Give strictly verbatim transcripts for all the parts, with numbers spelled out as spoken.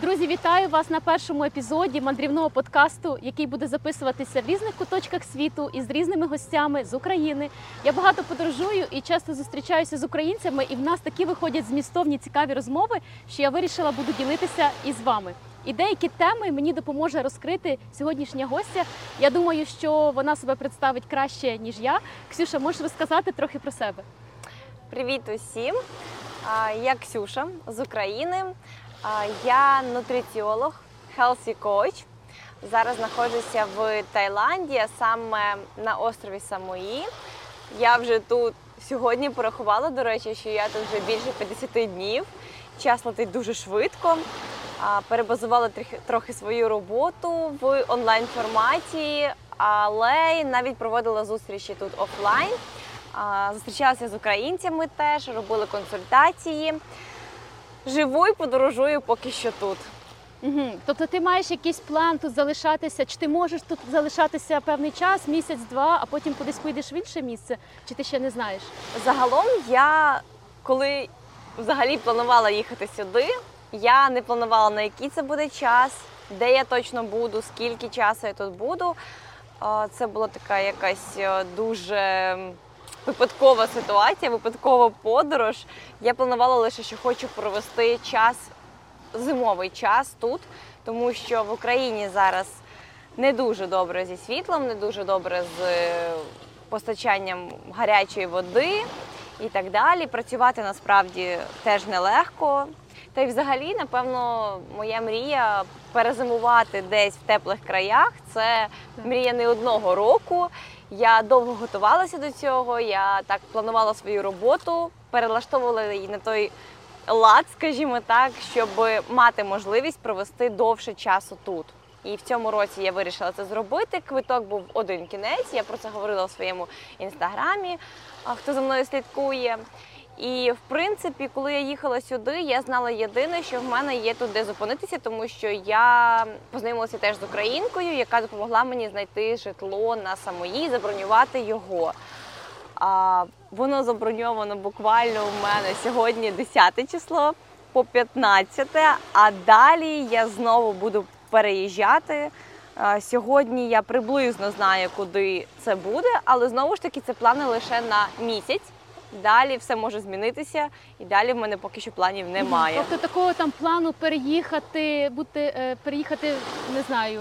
Друзі, вітаю вас на першому епізоді мандрівного подкасту, який буде записуватися в різних куточках світу і з різними гостями з України. Я багато подорожую і часто зустрічаюся з українцями, і в нас такі виходять змістовні цікаві розмови, що я вирішила буду ділитися із вами. І деякі теми мені допоможе розкрити сьогоднішня гостя. Я думаю, що вона себе представить краще, ніж я. Ксюша, можеш розказати трохи про себе? Привіт усім! Я Ксюша з України. Я нутриціолог, healthy coach. Зараз знаходжуся в Таїланді, саме на острові Самуї. Я вже тут сьогодні порахувала, до речі, що я тут вже більше п'ятдесят днів. Час летить дуже швидко. Перебазувала трохи свою роботу в онлайн-форматі, але навіть проводила зустрічі тут офлайн. Зустрічалася з українцями теж, робила консультації. Живу і подорожую поки що тут. Угу. Тобто ти маєш якийсь план тут залишатися, чи ти можеш тут залишатися певний час, місяць-два, а потім кудись поїдеш в інше місце, чи ти ще не знаєш? Загалом я, коли взагалі планувала їхати сюди, я не планувала, на який це буде час, де я точно буду, скільки часу я тут буду. Це була така якась дуже випадкова ситуація, випадкова подорож. Я планувала лише, що хочу провести час, зимовий час тут, тому що в Україні зараз не дуже добре зі світлом, не дуже добре з постачанням гарячої води і так далі. Працювати насправді теж нелегко. Та й взагалі, напевно, моя мрія перезимувати десь в теплих краях – це мрія не одного року. Я довго готувалася до цього, я так планувала свою роботу, перелаштовувала її на той лад, скажімо так, щоб мати можливість провести довше часу тут. І в цьому році я вирішила це зробити. Квиток був один кінець, я про це говорила у своєму інстаграмі, хто за мною слідкує. І, в принципі, коли я їхала сюди, я знала єдине, що в мене є тут де зупинитися, тому що я познайомилася теж з українкою, яка допомогла мені знайти житло на Самуї, забронювати його. А, воно заброньовано буквально у мене сьогодні десяте число по п'ятнадцяте, а далі я знову буду переїжджати. А, сьогодні я приблизно знаю, куди це буде, але знову ж таки це плани лише на місяць. Далі все може змінитися, і далі в мене поки що планів немає. Тобто такого там плану переїхати, бути, переїхати, не знаю,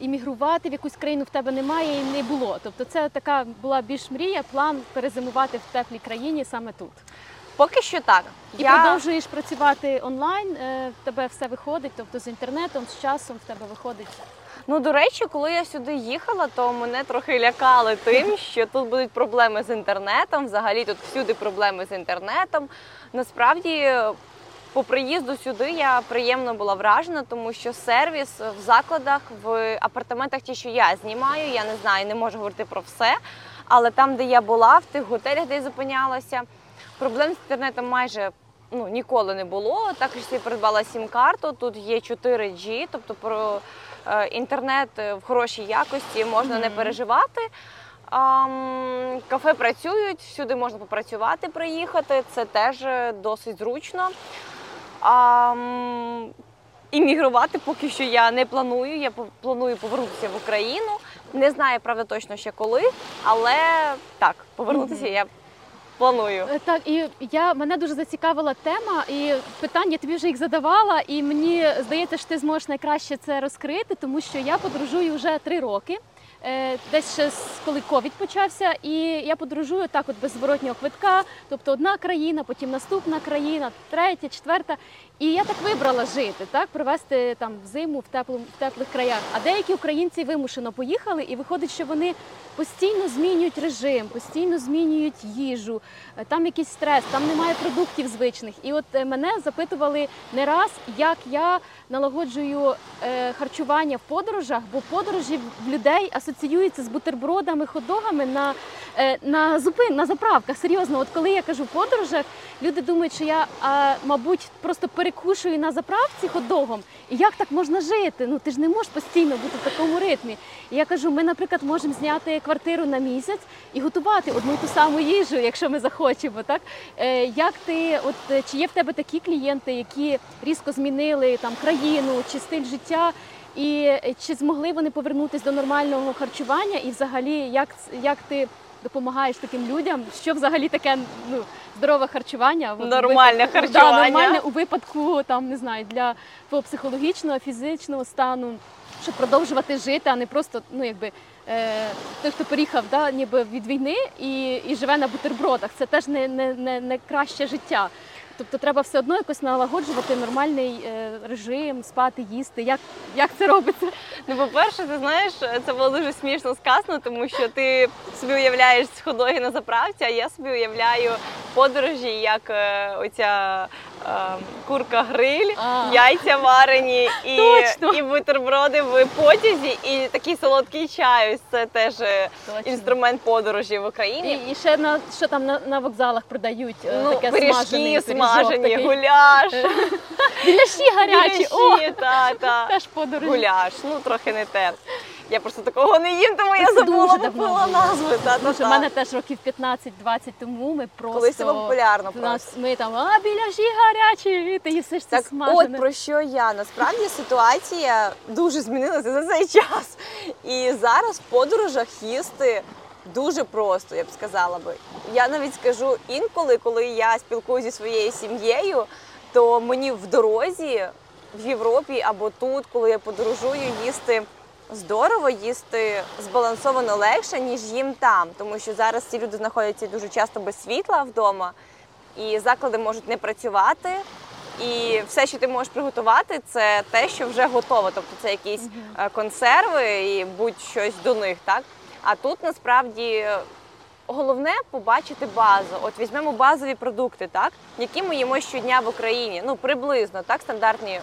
іммігрувати в якусь країну в тебе немає і не було. Тобто це така була більш мрія, план перезимувати в теплій країні саме тут. Поки що так. І я... продовжуєш працювати онлайн, в тебе все виходить, тобто з інтернетом, з часом в тебе виходить. Ну, до речі, коли я сюди їхала, то мене трохи лякали тим, що тут будуть проблеми з інтернетом, взагалі тут всюди проблеми з інтернетом. Насправді, по приїзду сюди я приємно була вражена, тому що сервіс в закладах, в апартаментах, ті, що я знімаю, я не знаю, не можу говорити про все, але там, де я була, в тих готелях, де я зупинялася, проблем з інтернетом майже ну, ніколи не було. Також я придбала сім-карту, тут є чотири джі, тобто про... інтернет в хорошій якості, можна не переживати. Кафе працюють, всюди можна попрацювати, приїхати. Це теж досить зручно. Іммігрувати поки що я не планую. Я планую повернутися в Україну. Не знаю, правда, точно ще коли, але так, повернутися я планую. Так, і я, мене дуже зацікавила тема, і питання я тобі вже їх задавала, і мені здається, що ти зможеш найкраще це розкрити, тому що я подорожую вже три роки, десь ще коли ковід почався, і я подорожую так от без зворотнього квитка, тобто одна країна, потім наступна країна, третя, четверта, і я так вибрала жити, так, провести там зиму в, тепло, в теплих краях, а деякі українці вимушено поїхали, і виходить, що вони постійно змінюють режим, постійно змінюють їжу, там якийсь стрес, там немає продуктів звичних. І от мене запитували не раз, як я налагоджую харчування в подорожах, бо подорожі в людей асоціюються з бутербродами, хот-догами на, на, зупин, на заправках. Серйозно, от коли я кажу в подорожах, люди думають, що я, а, мабуть, просто перекушую на заправці хот-догом. І як так можна жити? Ну, ти ж не можеш постійно бути в такому ритмі. І я кажу, ми, наприклад, можемо зняти квартиру на місяць і готувати одну і ту саму їжу, якщо ми захочемо. Так? Е, як ти, от, чи є в тебе такі клієнти, які різко змінили там, країну чи стиль життя? І чи змогли вони повернутися до нормального харчування? І взагалі, як, як ти допомагаєш таким людям? Що взагалі таке ну, здорове харчування? Нормальне випадку, харчування. Да, нормальне у випадку, там, не знаю, для твого психологічного, фізичного стану, щоб продовжувати жити, а не просто, ну, якби, е, той, хто переїхав да, ніби від війни і, і живе на бутербродах. Це теж не, не, не, не краще життя. Тобто треба все одно якось налагоджувати нормальний режим, спати, їсти. Як, як це робиться? Ну, по-перше, ти знаєш, це було дуже смішно сказано, тому що ти собі уявляєш хот-доги на заправці, а я собі уявляю подорожі, як оця е, курка-гриль, а. яйця варені і, і бутерброди в потязі, і такий солодкий чай. Це теж Точно. інструмент подорожі в Україні. І, і ще на, що там на, на вокзалах продають ну, таке смажений пиріжок. Смажені, гуляш. Біляші гарячі. Біляші, та, та. Теж подорожі. Гуляш, ну трохи не те. Я просто такого не їм, тому я забула, попила назву. У мене теж років п'ятнадцять-двадцять тому ми просто... Колись це популярно просто. Ми там, а, біляші гарячі, і ти їсиш це смажене. Так от про що я. Насправді ситуація дуже змінилася за цей час. І зараз в подорожах їсти дуже просто, я б сказала би. Я навіть скажу, інколи, коли я спілкуюся зі своєю сім'єю, то мені в дорозі, в Європі або тут, коли я подорожую, їсти здорово, їсти збалансовано легше, ніж їм там. Тому що зараз ці люди знаходяться дуже часто без світла вдома, і заклади можуть не працювати. І все, що ти можеш приготувати, це те, що вже готово. Тобто це якісь консерви і будь-щось до них, так? А тут, насправді, головне побачити базу. От візьмемо базові продукти, так? Які ми їмо щодня в Україні. Ну, приблизно, так? Стандартні,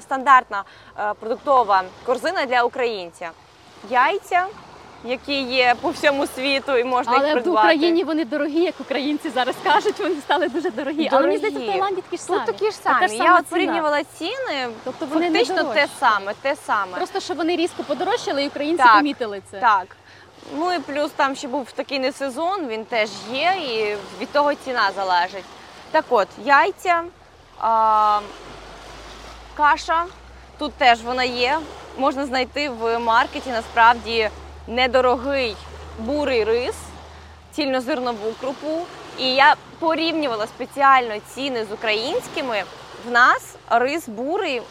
стандартна продуктова корзина для українця. Яйця, які є по всьому світу і можна але їх придбати. Але в Україні вони дорогі, як українці зараз кажуть, вони стали дуже дорогі. дорогі. Але мені здається, в Таїланді такі ж самі. Тут такі ж самі. Та Я от порівнювала ціни, тобто вони фактично те саме, те саме. Просто, що вони різко подорожчали і українці так, помітили це. Так. Ну і плюс там ще був такий несезон, він теж є і від того ціна залежить. Так от, яйця, а, каша, тут теж вона є. Можна знайти в маркеті насправді недорогий бурий рис, цільнозернову крупу. І я порівнювала спеціально ціни з українськими. В нас рис бурий,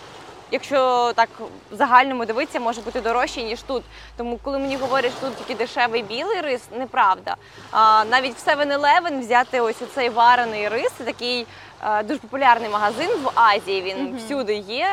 якщо так в загальному дивитися, може бути дорожче, ніж тут. Тому коли мені говорять, що тут тільки дешевий білий рис, неправда. А, навіть в севен ілевен взяти ось цей варений рис, такий а, дуже популярний магазин в Азії, він mm-hmm. всюди є.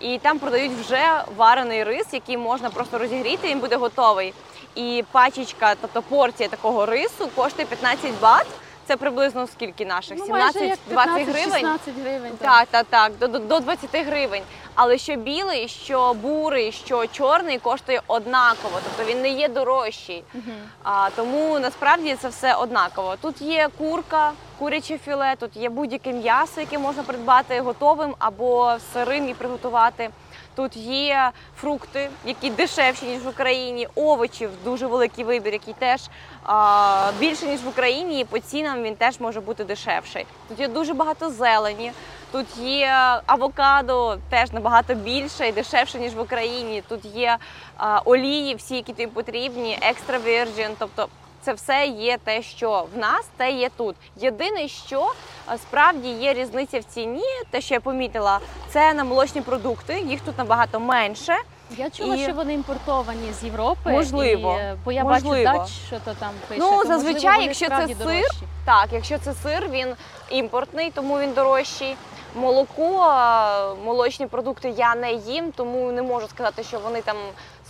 І там продають вже варений рис, який можна просто розігріти, він буде готовий. І пачечка, тобто порція такого рису коштує п'ятнадцять бат. Це приблизно скільки наших? Ну, сімнадцять-двадцять гривень? шістнадцять гривень. Так, так, так, так до, до двадцять гривень. Але що білий, що бурий, що чорний коштує однаково. Тобто він не є дорожчий. Uh-huh. А, тому насправді це все однаково. Тут є курка, куряче філе, тут є будь-яке м'ясо, яке можна придбати готовим або сирим і приготувати. Тут є фрукти, які дешевші, ніж в Україні, овочів, дуже великий вибір, який теж а, більше, ніж в Україні, і по цінам він теж може бути дешевший. Тут є дуже багато зелені, тут є авокадо, теж набагато більше і дешевше, ніж в Україні. Тут є а, олії, всі, які тобі потрібні, екстра вірджин, тобто це все є те, що в нас, те є тут. Єдине, що справді є різниця в ціні, те, що я помітила, це на молочні продукти, їх тут набагато менше. Я чула, і... що вони імпортовані з Європи. Можливо. І, бо я Можливо. бачу, так, що то там пише. Ну, то, зазвичай, можливо, якщо це сир, дорожчі. так, якщо це сир, він імпортний, тому він дорожчий. Молоко, молочні продукти я не їм, тому не можу сказати, що вони там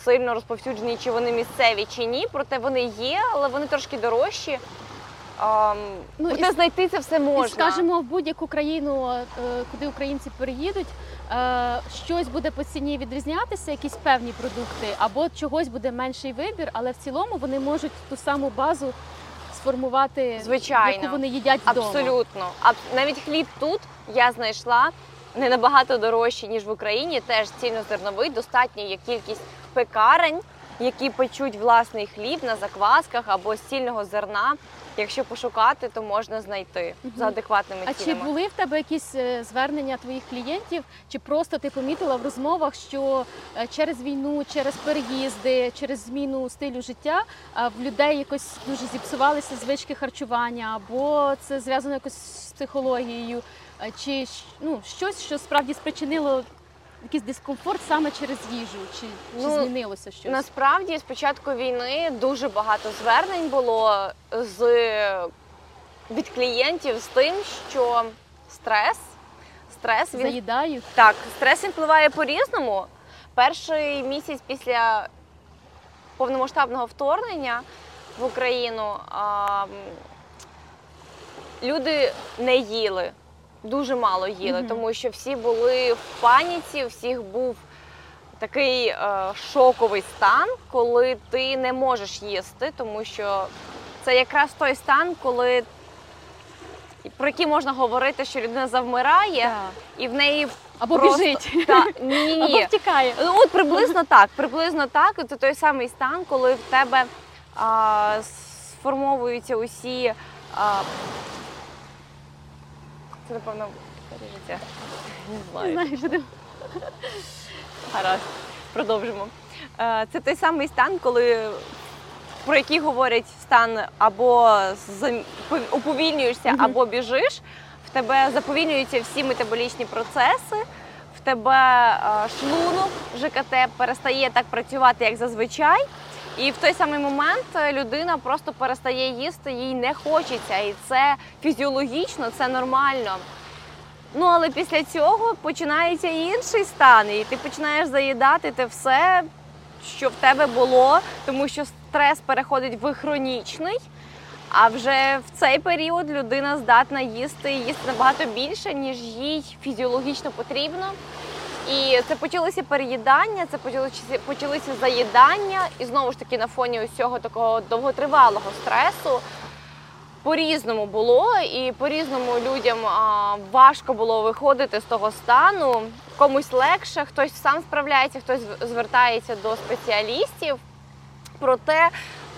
сильно розповсюджені, чи вони місцеві, чи ні. Проте вони є, але вони трошки дорожчі. Ем, ну, проте і, знайти це все можна. І, скажімо, в будь-яку країну, куди українці переїдуть, щось буде по ціні відрізнятися, якісь певні продукти, або чогось буде менший вибір, але в цілому вони можуть ту саму базу сформувати, звичайно, яку вони їдять вдома. Абсолютно. Навіть хліб тут я знайшла не набагато дорожчий, ніж в Україні, теж цільнозерновий, достатньо є кількість пекарень, які печуть власний хліб на заквасках або з цільного зерна. Якщо пошукати, то можна знайти угу. за адекватними цінами. А чи були в тебе якісь звернення твоїх клієнтів? Чи просто ти помітила в розмовах, що через війну, через переїзди, через зміну стилю життя в людей якось дуже зіпсувалися звички харчування, або це зв'язано якось з психологією, чи ну, щось, що справді спричинило якийсь дискомфорт саме через їжу? Чи, ну, чи змінилося щось? Насправді, з початку війни дуже багато звернень було з, від клієнтів з тим, що стрес... стрес він, заїдають? Так, стрес впливає по-різному. Перший місяць після повномасштабного вторгнення в Україну а, люди не їли. Дуже мало їли, mm-hmm. тому що всі були в паніці, у всіх був такий е, шоковий стан, коли ти не можеш їсти, тому що це якраз той стан, коли про який можна говорити, що людина завмирає yeah. і в неї або просто... біжить, та, ні, ні. або втікає. Ну, от приблизно так, приблизно так. Це той самий стан, коли в тебе е, сформовуються усі е, це, напевно, пережиття. Не знаю. Знаєш, гаразд, продовжимо. Це той самий стан, коли, про який говорять стан або уповільнюєшся, mm-hmm. або біжиш, в тебе заповільнюються всі метаболічні процеси, в тебе шлунок, ЖКТ перестає так працювати, як зазвичай. І в той самий момент людина просто перестає їсти, їй не хочеться, і це фізіологічно, це нормально. Ну, але після цього починається і інший стан, і ти починаєш заїдати те все, що в тебе було, тому що стрес переходить в хронічний, а вже в цей період людина здатна їсти, їсти набагато більше, ніж їй фізіологічно потрібно. І це почалося переїдання, це почалося, почалося заїдання, і знову ж таки на фоні усього такого довготривалого стресу по-різному було, і по-різному людям а, важко було виходити з того стану, комусь легше, хтось сам справляється, хтось звертається до спеціалістів. Проте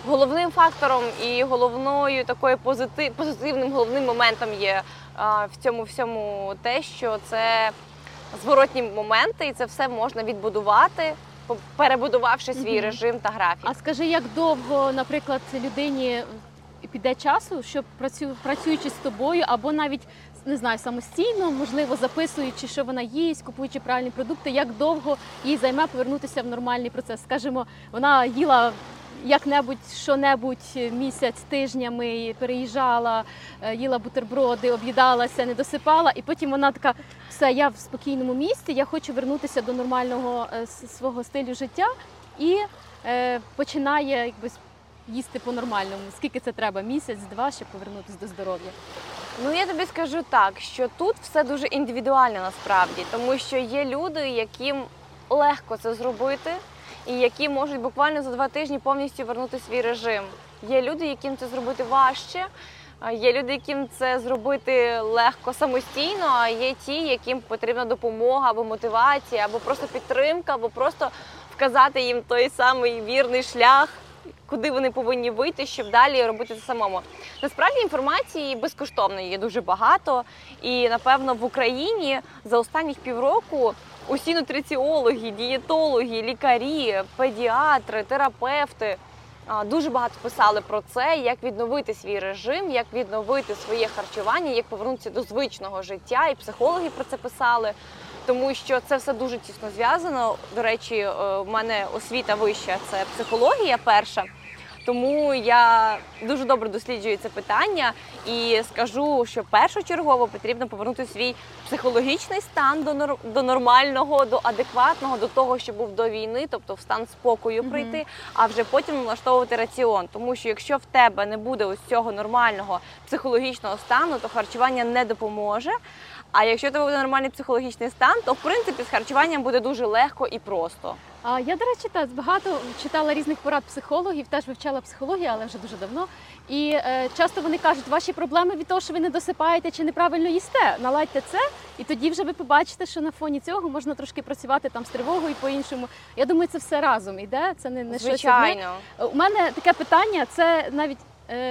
головним фактором і головною такою позитив, позитивним головним моментом є а, в цьому всьому те, що це зворотні моменти, і це все можна відбудувати, перебудувавши свій mm-hmm. режим та графік. А скажи, як довго, наприклад, людині піде часу, щоб працю, працюючи з тобою, або навіть, не знаю, самостійно, можливо, записуючи, що вона їсть, купуючи правильні продукти, як довго їй займе повернутися в нормальний процес? Скажімо, вона їла як-небудь, що-небудь місяць, тижнями переїжджала, їла бутерброди, об'їдалася, не досипала, і потім вона така, все, я в спокійному місці, я хочу вернутися до нормального свого стилю життя, і е, починає якби їсти по-нормальному. Скільки це треба? Місяць-два, щоб повернутися до здоров'я? Ну, я тобі скажу так, що тут все дуже індивідуально насправді, тому що є люди, яким легко це зробити, і які можуть буквально за два тижні повністю вернути свій режим. Є люди, яким це зробити важче, є люди, яким це зробити легко самостійно, а є ті, яким потрібна допомога або мотивація, або просто підтримка, або просто вказати їм той самий вірний шлях, куди вони повинні вийти, щоб далі робити це самому. Насправді інформації безкоштовної є дуже багато, і, напевно, в Україні за останніх півроку усі нутриціологи, дієтологи, лікарі, педіатри, терапевти дуже багато писали про це, як відновити свій режим, як відновити своє харчування, як повернутися до звичного життя. І психологи про це писали, тому що це все дуже тісно зв'язано. До речі, в мене освіта вища – це психологія перша. Тому я дуже добре досліджую це питання і скажу, що першочергово потрібно повернути свій психологічний стан до, нор- до нормального, до адекватного, до того, що був до війни, тобто в стан спокою прийти, mm-hmm. а вже потім налаштовувати раціон. Тому що якщо в тебе не буде ось цього нормального психологічного стану, то харчування не допоможе. А якщо у тебе буде нормальний психологічний стан, то в принципі з харчуванням буде дуже легко і просто. А я, до речі, так, багато читала різних порад психологів, теж вивчала психологію, але вже дуже давно. І е, часто вони кажуть, ваші проблеми від того, що ви не досипаєте чи неправильно їсте, наладьте це, і тоді вже ви побачите, що на фоні цього можна трошки працювати там з тривогою по-іншому. Я думаю, це все разом іде, це не, не щось одне. У мене таке питання, це навіть...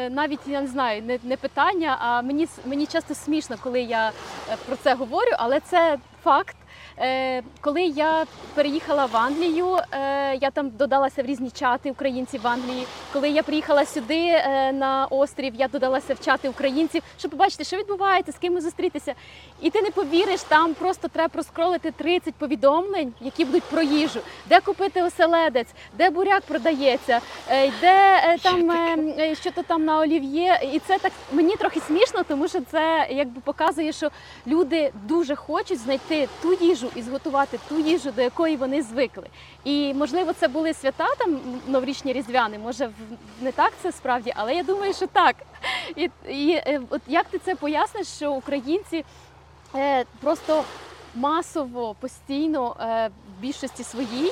Навіть, я не знаю, не, не питання, а мені, мені часто смішно, коли я про це говорю, але це факт. Коли я переїхала в Англію, я там додалася в різні чати українців в Англії. Коли я приїхала сюди на острів, я додалася в чати українців, щоб побачити, що відбувається, з ким зустрітися. І ти не повіриш, там просто треба проскролити тридцять повідомлень, які будуть про їжу. Де купити оселедець, де буряк продається, де там що-то там на олів'є. І це так мені трохи смішно, тому що це якби показує, що люди дуже хочуть знайти ту їжу, і зготувати ту їжу, до якої вони звикли. І, можливо, це були свята там новорічні, різдвяни, може не так це справді, але я думаю, що так. І, і от як ти це поясниш, що українці е, просто масово, постійно е, в більшості своїй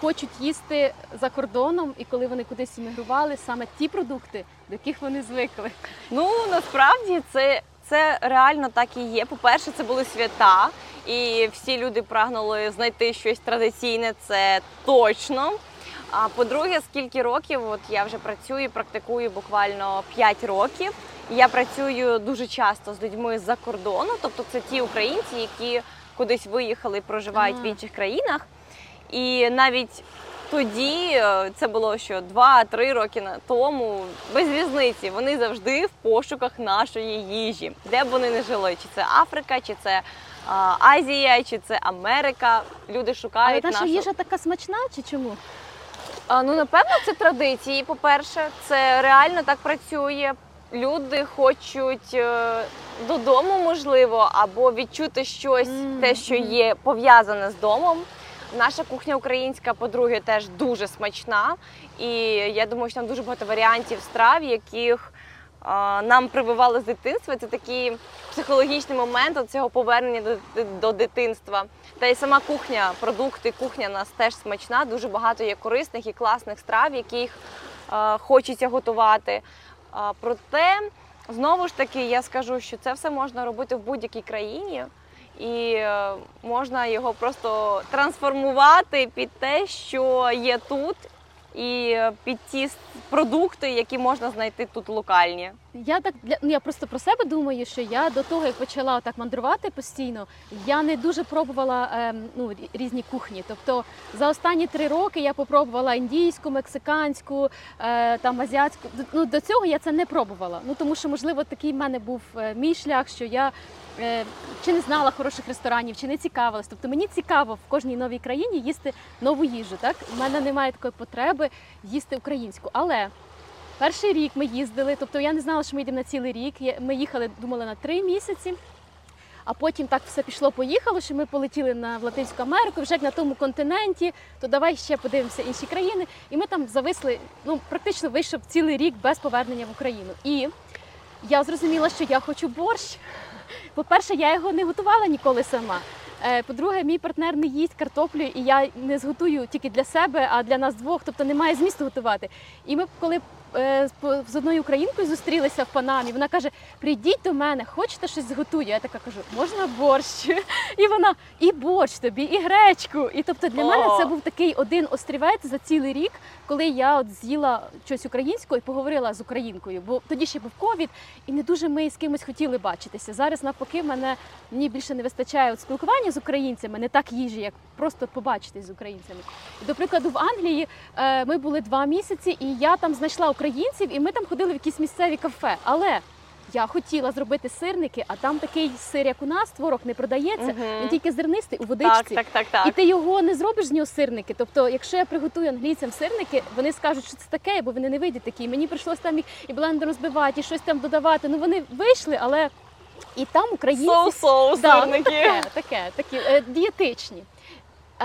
хочуть їсти за кордоном, і коли вони кудись іммігрували, саме ті продукти, до яких вони звикли? Ну, насправді, це... Це реально так і є. По-перше, це були свята, і всі люди прагнули знайти щось традиційне, це точно. А по-друге, скільки років, от я вже працюю, практикую буквально п'ять років. Я працюю дуже часто з людьми з-за кордону, тобто це ті українці, які кудись виїхали, проживають ага. в інших країнах. І навіть тоді, це було що два-три роки тому, без різниці, вони завжди в пошуках нашої їжі, де б вони не жили, чи це Африка, чи це а, Азія, чи це Америка, люди шукають нашу... А наша їжа така смачна, чи чому? А, ну, напевно, це традиції, по-перше, це реально так працює. Люди хочуть додому, можливо, або відчути щось, mm-hmm. те, що є пов'язане з домом. Наша кухня українська, по-друге, теж дуже смачна, і я думаю, що там дуже багато варіантів страв, яких е, нам прививали з дитинства. Це такий психологічний момент от цього повернення до, до дитинства. Та й сама кухня, продукти, кухня у нас теж смачна, дуже багато є корисних і класних страв, яких е, хочеться готувати. Е, проте, знову ж таки, я скажу, що це все можна робити в будь-якій країні. І можна його просто трансформувати під те, що є тут, і під ті продукти, які можна знайти тут локальні. Я так для ну, я просто про себе думаю, що я до того, як почала так мандрувати постійно, я не дуже пробувала е, ну, різні кухні. Тобто за останні три роки я попробувала індійську, мексиканську, е, там азіатську. Ну до цього я це не пробувала. Ну тому що, можливо, такий в мене був е, мій шлях, що я е, чи не знала хороших ресторанів, чи не цікавилась. Тобто мені цікаво в кожній новій країні їсти нову їжу. Так у мене немає такої потреби їсти українську, але перший рік ми їздили, тобто я не знала, що ми йдемо на цілий рік, ми їхали, думали, на три місяці, а потім так все пішло-поїхало, що ми полетіли на Латинську Америку, вже як на тому континенті, то давай ще подивимося інші країни, і ми там зависли, ну практично вийшов цілий рік без повернення в Україну. І я зрозуміла, що я хочу борщ. По-перше, я його не готувала ніколи сама. По-друге, мій партнер не їсть картоплю, і я не зготую тільки для себе, а для нас двох, тобто немає змісту готувати. І ми, коли з одною українкою зустрілися в Панамі, вона каже, прийдіть до мене, хочете щось зготую? Я така кажу, можна борщ? І вона, і борщ тобі, і гречку. І тобто для О. мене це був такий один острівець за цілий рік, коли я от з'їла щось українське і поговорила з українкою, бо тоді ще був ковід, і не дуже ми з кимось хотіли бачитися. Зараз навпаки, мене, мені більше не вистачає от спілкування з українцями, не так їжі, як просто побачитись з українцями. До прикладу, в Англії ми були два місяці, і я там знайшла українців, і ми там ходили в якісь місцеві кафе. Але я хотіла зробити сирники, а там такий сир, як у нас, творог не продається, він угу. тільки зернистий у водичці. Так, так, так, так. І ти його не зробиш з нього сирники. Тобто, якщо я приготую англійцям сирники, вони скажуть, що це таке, бо вони не вийдуть такі. Мені прийшлося там їх і блендером розбивати, і щось там додавати. Ну вони вийшли, але і там українці... Соу-соу, да, сирники. Ну, таке, таке, такі, е, дієтичні.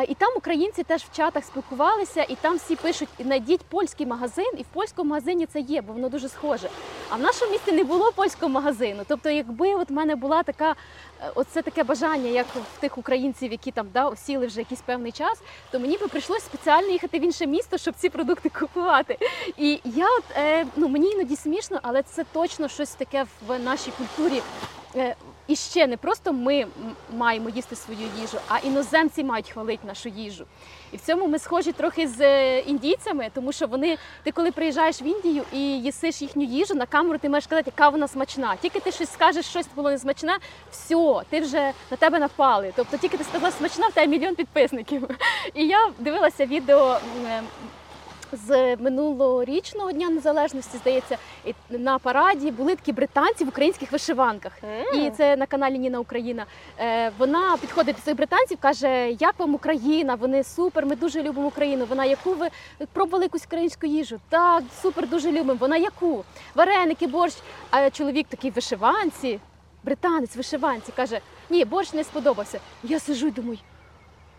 І там українці теж в чатах спілкувалися, і там всі пишуть, знайдіть польський магазин, і в польському магазині це є, бо воно дуже схоже. А в нашому місті не було польського магазину. Тобто, якби от в мене була така, оце таке бажання, як в тих українців, які там да, сіли вже якийсь певний час, то мені би прийшлось спеціально їхати в інше місто, щоб ці продукти купувати. І я, от, е, ну мені іноді смішно, але це точно щось таке в нашій культурі. І ще не просто ми маємо їсти свою їжу, а іноземці мають хвалити нашу їжу. І в цьому ми схожі трохи з індійцями, тому що вони, ти коли приїжджаєш в Індію і їсиш їхню їжу, на камеру ти маєш казати, яка вона смачна. Тільки ти щось скажеш, щось було не смачне, все, ти вже, на тебе напали. Тобто тільки ти сказала смачна, в тебе мільйон підписників. І я дивилася відео з минулорічного Дня Незалежності, здається, на параді були такі британці в українських вишиванках. Mm. І це на каналі Ніна Україна. Вона підходить до цих британців, каже, як вам Україна, вони супер, ми дуже любимо Україну. Вона, яку ви пробували якусь українську їжу? Так, супер, дуже любимо. Вона, яку? Вареники, борщ. А чоловік такий, вишиванці, британець, вишиванці, каже, ні, борщ не сподобався. Я сижу і думаю,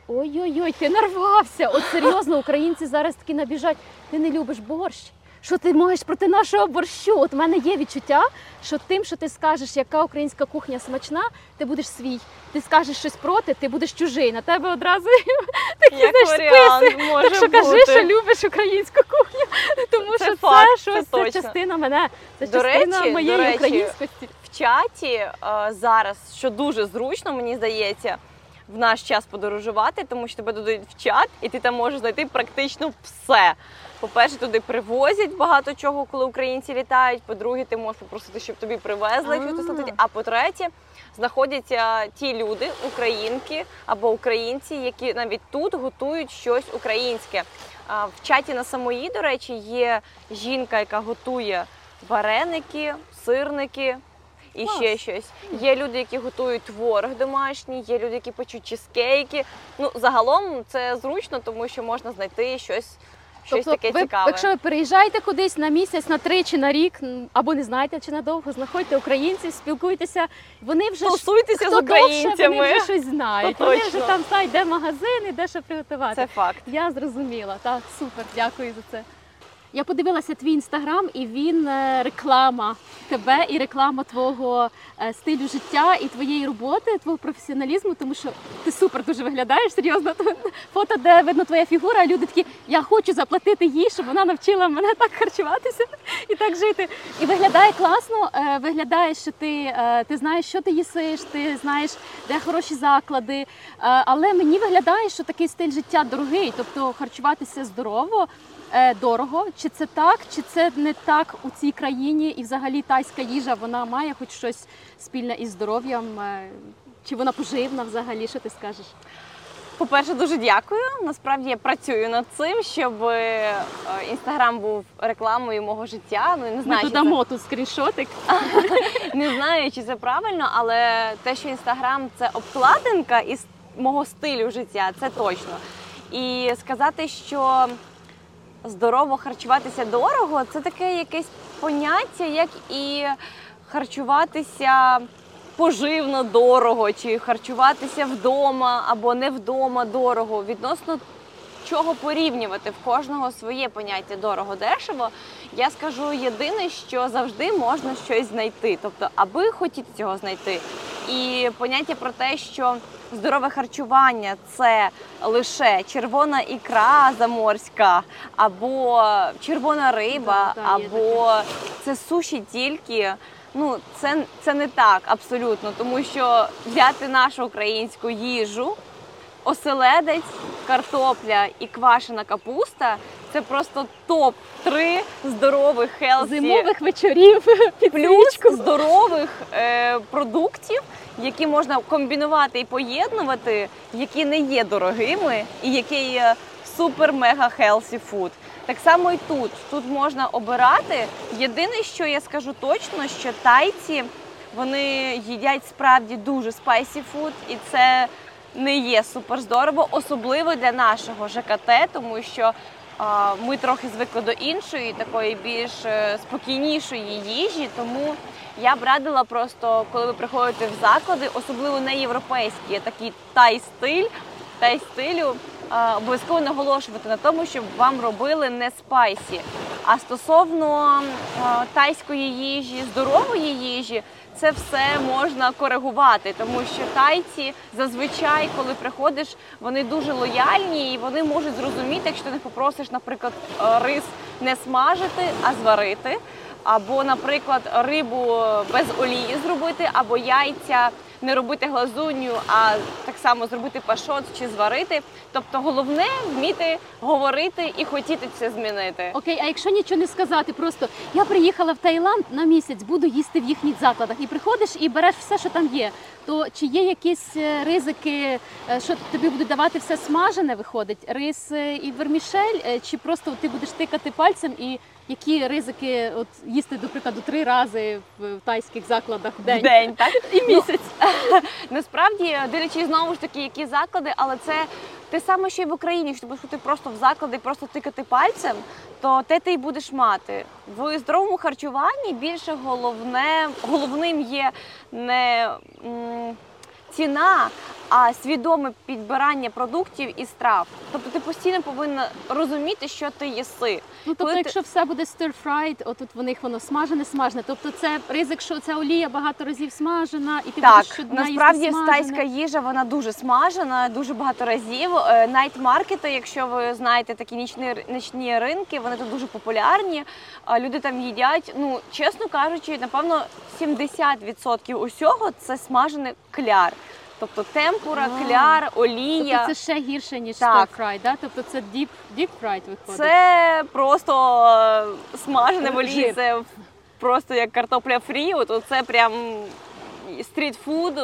ой-ой-ой, ти нарвався! От серйозно, українці зараз такі набіжать. Ти не любиш борщ? Що ти маєш проти нашого борщу? От в мене є відчуття, що тим, що ти скажеш, яка українська кухня смачна, ти будеш свій. Ти скажеш щось проти, ти будеш чужий. На тебе одразу такі, знаєш, списи. Так що кажи, що любиш українську кухню. Тому що це щось частина мене, це частина моєї українськості. В чаті зараз, що дуже зручно, мені здається, в наш час подорожувати, тому що тебе додають в чат, і ти там можеш знайти практично все. По-перше, туди привозять багато чого, коли українці літають. По-друге, ти можеш попросити, щоб тобі привезли, якщо ти слатить. А по-третє, знаходяться ті люди, українки або українці, які навіть тут готують щось українське. В чаті на Самуї, до речі, є жінка, яка готує вареники, сирники, і ще щось. Є люди, які готують творог домашній, є люди, які печуть чизкейки. Ну, загалом це зручно, тому що можна знайти щось, щось тобто, таке ви, цікаве. Якщо ви переїжджаєте кудись на місяць, на три чи на рік, або не знаєте, чи надовго, знаходьте українців, спілкуйтеся. Вони вже тусуйтеся з українцями. Довше, вони вже щось знають. Вони вже там знають, де магазини, де що приготувати. Це факт. Я зрозуміла. Так, супер, дякую за це. Я подивилася твій Instagram, і він реклама тебе і реклама твого стилю життя і твоєї роботи, твого професіоналізму, тому що ти супер дуже виглядаєш, серйозно. Фото, де видно твоя фігура, а люди такі, я хочу заплатити їй, щоб вона навчила мене так харчуватися і так жити. І виглядає класно, виглядає, що ти, ти знаєш, що ти їсиш, ти знаєш, де хороші заклади, але мені виглядає, що такий стиль життя дорогий, тобто харчуватися здорово, дорого. Чи це так, чи це не так у цій країні? І взагалі тайська їжа, вона має хоч щось спільне із здоров'ям? Чи вона поживна взагалі? Що ти скажеш? По-перше, дуже дякую. Насправді я працюю над цим, щоб Instagram був рекламою мого життя. Ну, не знаю, ми додамо це... тут скріншотик. Не знаю, чи це правильно, але те, що Instagram – це обкладинка із мого стилю життя, це точно. І сказати, що здорово харчуватися дорого – це таке якесь поняття, як і харчуватися поживно дорого, чи харчуватися вдома або не вдома дорого. Відносно чого порівнювати, в кожного своє поняття дорого-дешево, я скажу єдине, що завжди можна щось знайти, тобто аби хотіти цього знайти. І поняття про те, що здорове харчування – це лише червона ікра заморська, або червона риба, да, або це суші тільки. Ну, це, це не так абсолютно, тому що взяти нашу українську їжу, оселедець, картопля і квашена капуста – це просто топ три здорових, хелсі, зимових вечорів, плюс здорових е, продуктів, які можна комбінувати і поєднувати, які не є дорогими і які є супер-мега-хелсі фуд. Так само і тут. Тут можна обирати. Єдине, що я скажу точно, що тайці, вони їдять справді дуже спайсі фуд, і це не є суперздорово, особливо для нашого ЖКТ, тому що а, ми трохи звикли до іншої, такої більш спокійнішої їжі, тому я б радила просто, коли ви приходите в заклади, особливо не європейські, такий тай-стиль, та й стилю, обов'язково наголошувати на тому, щоб вам робили не спайсі. А стосовно тайської їжі, здорової їжі, це все можна коригувати, тому що тайці зазвичай, коли приходиш, вони дуже лояльні і вони можуть зрозуміти, якщо ти не попросиш, наприклад, рис не смажити, а зварити, або, наприклад, рибу без олії зробити, або яйця не робити глазунью, а так само зробити пашот чи зварити. Тобто головне вміти говорити і хотіти це змінити. Окей, а якщо нічого не сказати, просто я приїхала в Таїланд на місяць, буду їсти в їхніх закладах, і приходиш і береш все, що там є, то чи є якісь ризики, що тобі будуть давати все смажене, виходить, рис і вермішель, чи просто ти будеш тикати пальцем, і які ризики от, їсти, до прикладу, три рази в тайських закладах в день? В день, так? І місяць. Насправді, дивлячись знову ж таки, які заклади, але це те саме, що і в Україні. Якщо ти будеш ходити просто в заклади і просто тикати пальцем, то те ти й будеш мати. В здоровому харчуванні більше головне, головним є не м, ціна, а свідоме підбирання продуктів і страв. Тобто ти постійно повинна розуміти, що ти їси. Ну, тобто, коли якщо ти... все буде stir-fried, отут в них воно смажене, смажене, тобто це ризик, що ця олія багато разів смажена, і ти так, будеш щодня їсти смажене. Так, насправді тайська їжа, вона дуже смажена, дуже багато разів. Найт-маркети, якщо ви знаєте такі нічні, нічні ринки, вони тут дуже популярні, люди там їдять, ну, чесно кажучи, напевно, сімдесят відсотків усього – це смажений кляр. Тобто темпура, а, кляр, олія. Тобто це ще гірше, ніж stir-fried, да? Тобто це deep, deep fried виходить? Це просто смажене в олії, це просто як картопля фрі, от це прям стрітфуд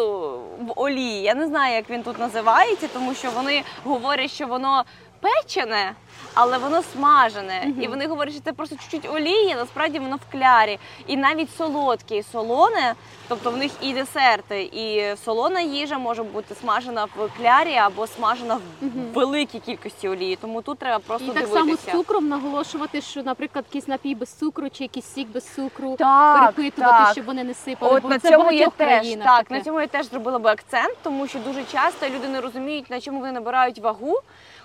в олії. Я не знаю, як він тут називається, тому що вони говорять, що воно печене, але воно смажене. Угу. І вони говорять, що це просто чуть-чуть олії, насправді воно в клярі. І навіть солодке і солоне, тобто в них і десерти, і солона їжа може бути смажена в клярі або смажена в угу. великій кількості олії. Тому тут треба просто і дивитися. І так само з цукром наголошувати, що, наприклад, якийсь напій без цукру чи якийсь сік без цукру, так, перепитувати, так. щоб вони не сипали. От бо на це цьому я теж, так, на цьому я теж зробила би акцент, тому що дуже часто люди не розуміють, на чому вони набирають вагу,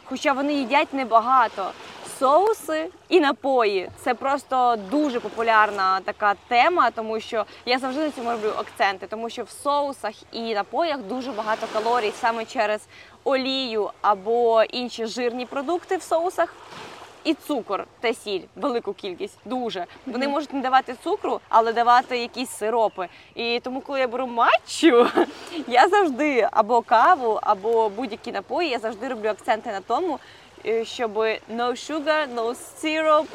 хоча вони їдять небагато. Соуси і напої. Це просто дуже популярна така тема, тому що я завжди на цьому роблю акценти, тому що в соусах і напоях дуже багато калорій саме через олію або інші жирні продукти в соусах. І цукор та сіль, велику кількість, дуже. Вони можуть не давати цукру, але давати якісь сиропи. І тому, коли я беру матчу, я завжди або каву, або будь-які напої, я завжди роблю акценти на тому, щоб no sugar, no syrups,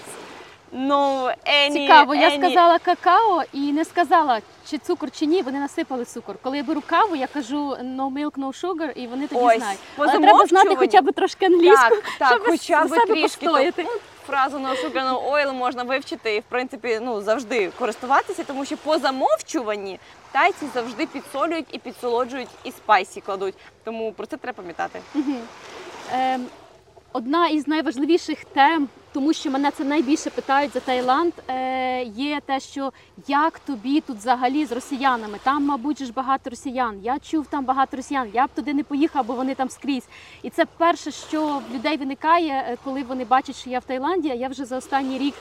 no any... Цікаво, я any... сказала какао і не сказала, чи цукор, чи ні, вони насипали цукор. Коли я беру каву, я кажу no milk, no sugar, і вони тоді Ось, знають. Але треба знати хоча б трошки англійську, так, щоб хоча б трішки постояти. То, фразу no sugar, no oil можна вивчити і, в принципі, ну, завжди користуватися, тому що по замовчуванні тайці завжди підсолюють і підсолоджують, і спайсі кладуть. Тому про це треба пам'ятати. Угу. Ем, одна із найважливіших тем, тому що мене це найбільше питають за Таїланд, є те, що як тобі тут взагалі з росіянами, там, мабуть, ж багато росіян, я чув там багато росіян, я б туди не поїхав, бо вони там скрізь. І це перше, що в людей виникає, коли вони бачать, що я в Таїланді, я вже за останній рік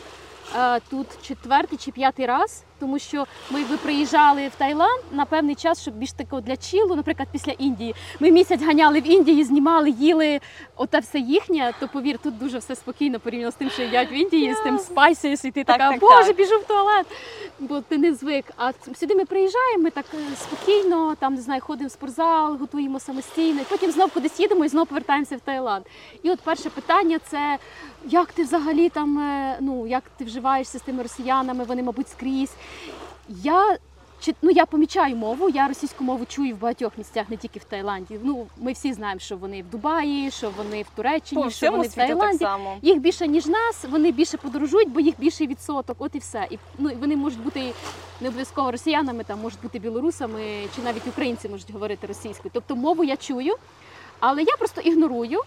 тут четвертий чи п'ятий раз, тому що ми ви приїжджали в Таїланд на певний час, щоб більш такого для чілу, наприклад, після Індії. Ми місяць ганяли в Індії, знімали, їли, ота все їхнє, то повір, тут дуже все спокійно порівняно з тим, що їдять в Індії, yeah. з тим спайсі, і ти так, така, так, боже, так. біжу в туалет, бо ти не звик. А сюди ми приїжджаємо, ми так спокійно, там, не знаю, ходимо в спортзал, готуємо самостійно, і потім знов кудись їдемо і знов повертаємося в Таїланд. І от перше питання – це як ти взагалі там, ну, як ти вживаєшся з тими росіянами, вони, мабуть, скрізь. Я, ну, я помічаю мову, я російську мову чую в багатьох місцях, не тільки в Таїланді. Ну, ми всі знаємо, що вони в Дубаї, що вони в Туреччині, По що вони в Таїланді. Їх більше, ніж нас, вони більше подорожують, бо їх більший відсоток, от і все. І, ну, вони можуть бути не обов'язково росіянами, там, можуть бути білорусами, чи навіть українці можуть говорити російською. Тобто мову я чую, але я просто ігнорую.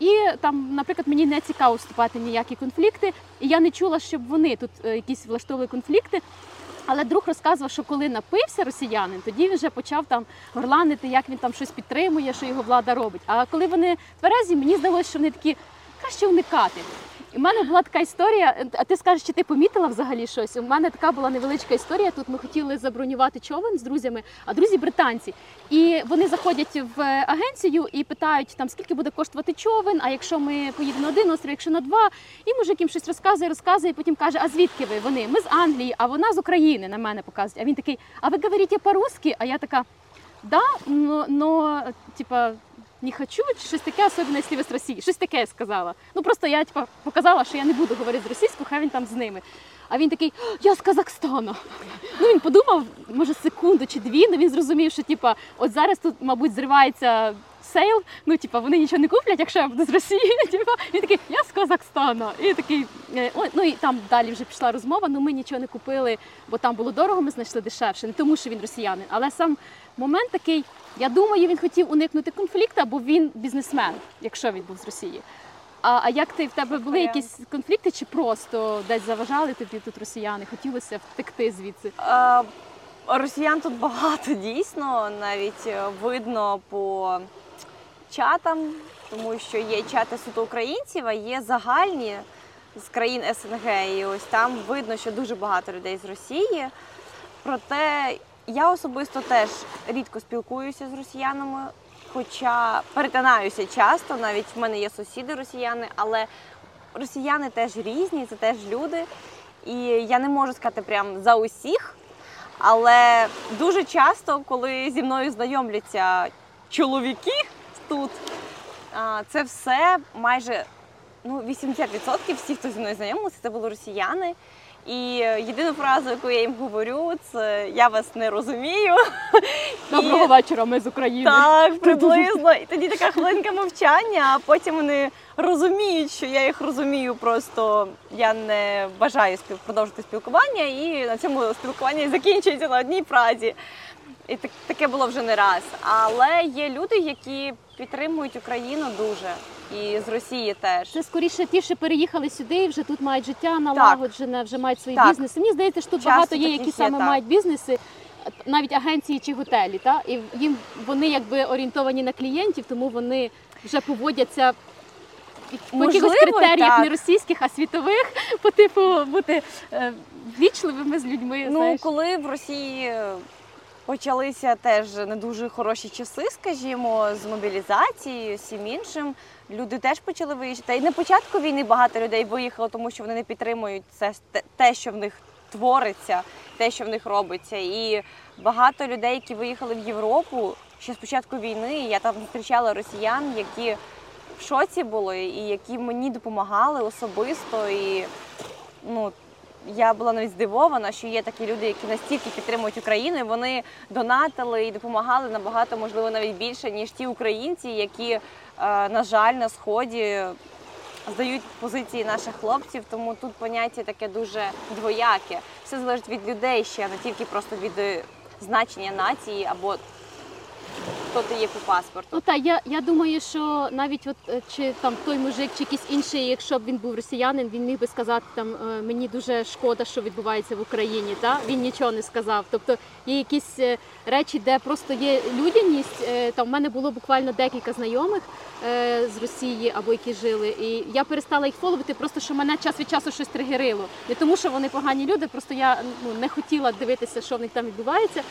І там, наприклад, мені не цікаво вступати в ніякі конфлікти, і я не чула, щоб вони тут якісь влаштовували конфлікти. Але друг розказував, що коли напився росіянин, тоді він вже почав там горланити, як він там щось підтримує, що його влада робить. А коли вони тверезі, мені здалося, що вони такі, краще уникати. І в мене була така історія, а ти скажеш, чи ти помітила взагалі щось? У мене така була невеличка історія, тут ми хотіли забронювати човен з друзями, а друзі британці. І вони заходять в агенцію і питають, там, скільки буде коштувати човен, а якщо ми поїдемо на один острів, якщо на два. І мужик їм щось розказує, розказує, і потім каже, а звідки ви? Вони, ми з Англії, а вона з України, на мене показують. А він такий, а ви говорите по-русски? А я така, да, но, но типа... не хочу, щось таке, особливо, якщо ви з Росії. Щось таке я сказала. Ну, просто я типу, показала, що я не буду говорити з російською, хай він там з ними. А він такий, я з Казахстану. Ну, він подумав, може, секунду чи дві, але він зрозумів, що, типу, от зараз тут, мабуть, зривається сейл, ну, типу, вони нічого не куплять, якщо я буду з Росії. Типу. Він такий, я з Казахстану. І такий, ну, і там далі вже пішла розмова, ну, ми нічого не купили, бо там було дорого, ми знайшли дешевше. Не тому, що він росіянин, але сам момент такий, я думаю, він хотів уникнути конфлікту, бо він бізнесмен, якщо він був з Росії. А, а як ти, в тебе були якісь конфлікти чи просто десь заважали тобі тут росіяни? Хотілося втекти звідси? А, росіян тут багато, дійсно. Навіть видно по чатам, тому що є чати суто українців, а є загальні з країн ес ен ге. І ось там видно, що дуже багато людей з Росії. Проте... я особисто теж рідко спілкуюся з росіянами, хоча перетинаюся часто, навіть в мене є сусіди росіяни, але росіяни теж різні, це теж люди. І я не можу сказати прям за усіх, але дуже часто, коли зі мною знайомляться чоловіки тут, це все майже ну, вісімдесят відсотків всіх, хто зі мною знайомився, це були росіяни. І єдину фразу, яку я їм говорю, це «я вас не розумію». Доброго і... вечора, ми з України. Так, приблизно. І тоді така хвилинка мовчання, а потім вони розуміють, що я їх розумію, просто я не бажаю спіл... продовжити спілкування, і на цьому спілкування закінчується на одній фразі. І так, таке було вже не раз. Але є люди, які підтримують Україну дуже. І з Росії теж. Це скоріше ті, що переїхали сюди і вже тут мають життя налагоджене, вже мають свої так. бізнеси. Мені здається, що тут часто багато є, які є, саме так. мають бізнеси, навіть агенції чи готелі. Та? І їм вони якби орієнтовані на клієнтів, тому вони вже поводяться по якихось критеріях так. не російських, а світових, по типу бути е, вічливими з людьми. Ну, знаєш. Коли в Росії почалися теж не дуже хороші часи, скажімо, з мобілізацією, всім іншим, люди теж почали виїжджати. І на початку війни багато людей виїхало, тому що вони не підтримують це, те, що в них твориться, те, що в них робиться. І багато людей, які виїхали в Європу, ще з початку війни, я там зустрічала росіян, які в шоці були і які мені допомагали особисто. І, ну, я була навіть здивована, що є такі люди, які настільки підтримують Україну, і вони донатили і допомагали набагато, можливо, навіть більше, ніж ті українці, які, на жаль, на Сході здають позиції наших хлопців, тому тут поняття таке дуже двояке. Все залежить від людей ще, а не тільки просто від значення нації або хто ти є по паспорту. Ну, та, я, я думаю, що навіть от, чи там той мужик, чи якийсь інший, якщо б він був росіянин, він міг би сказати, там, мені дуже шкода, що відбувається в Україні. Та? Він нічого не сказав. Тобто є якісь речі, де просто є людяність. Там, в мене було буквально декілька знайомих з Росії, або які жили, і я перестала їх фоловити, просто що мене час від часу щось тригерило. Не тому, що вони погані люди, просто я ну, не хотіла дивитися, що в них там відбувається.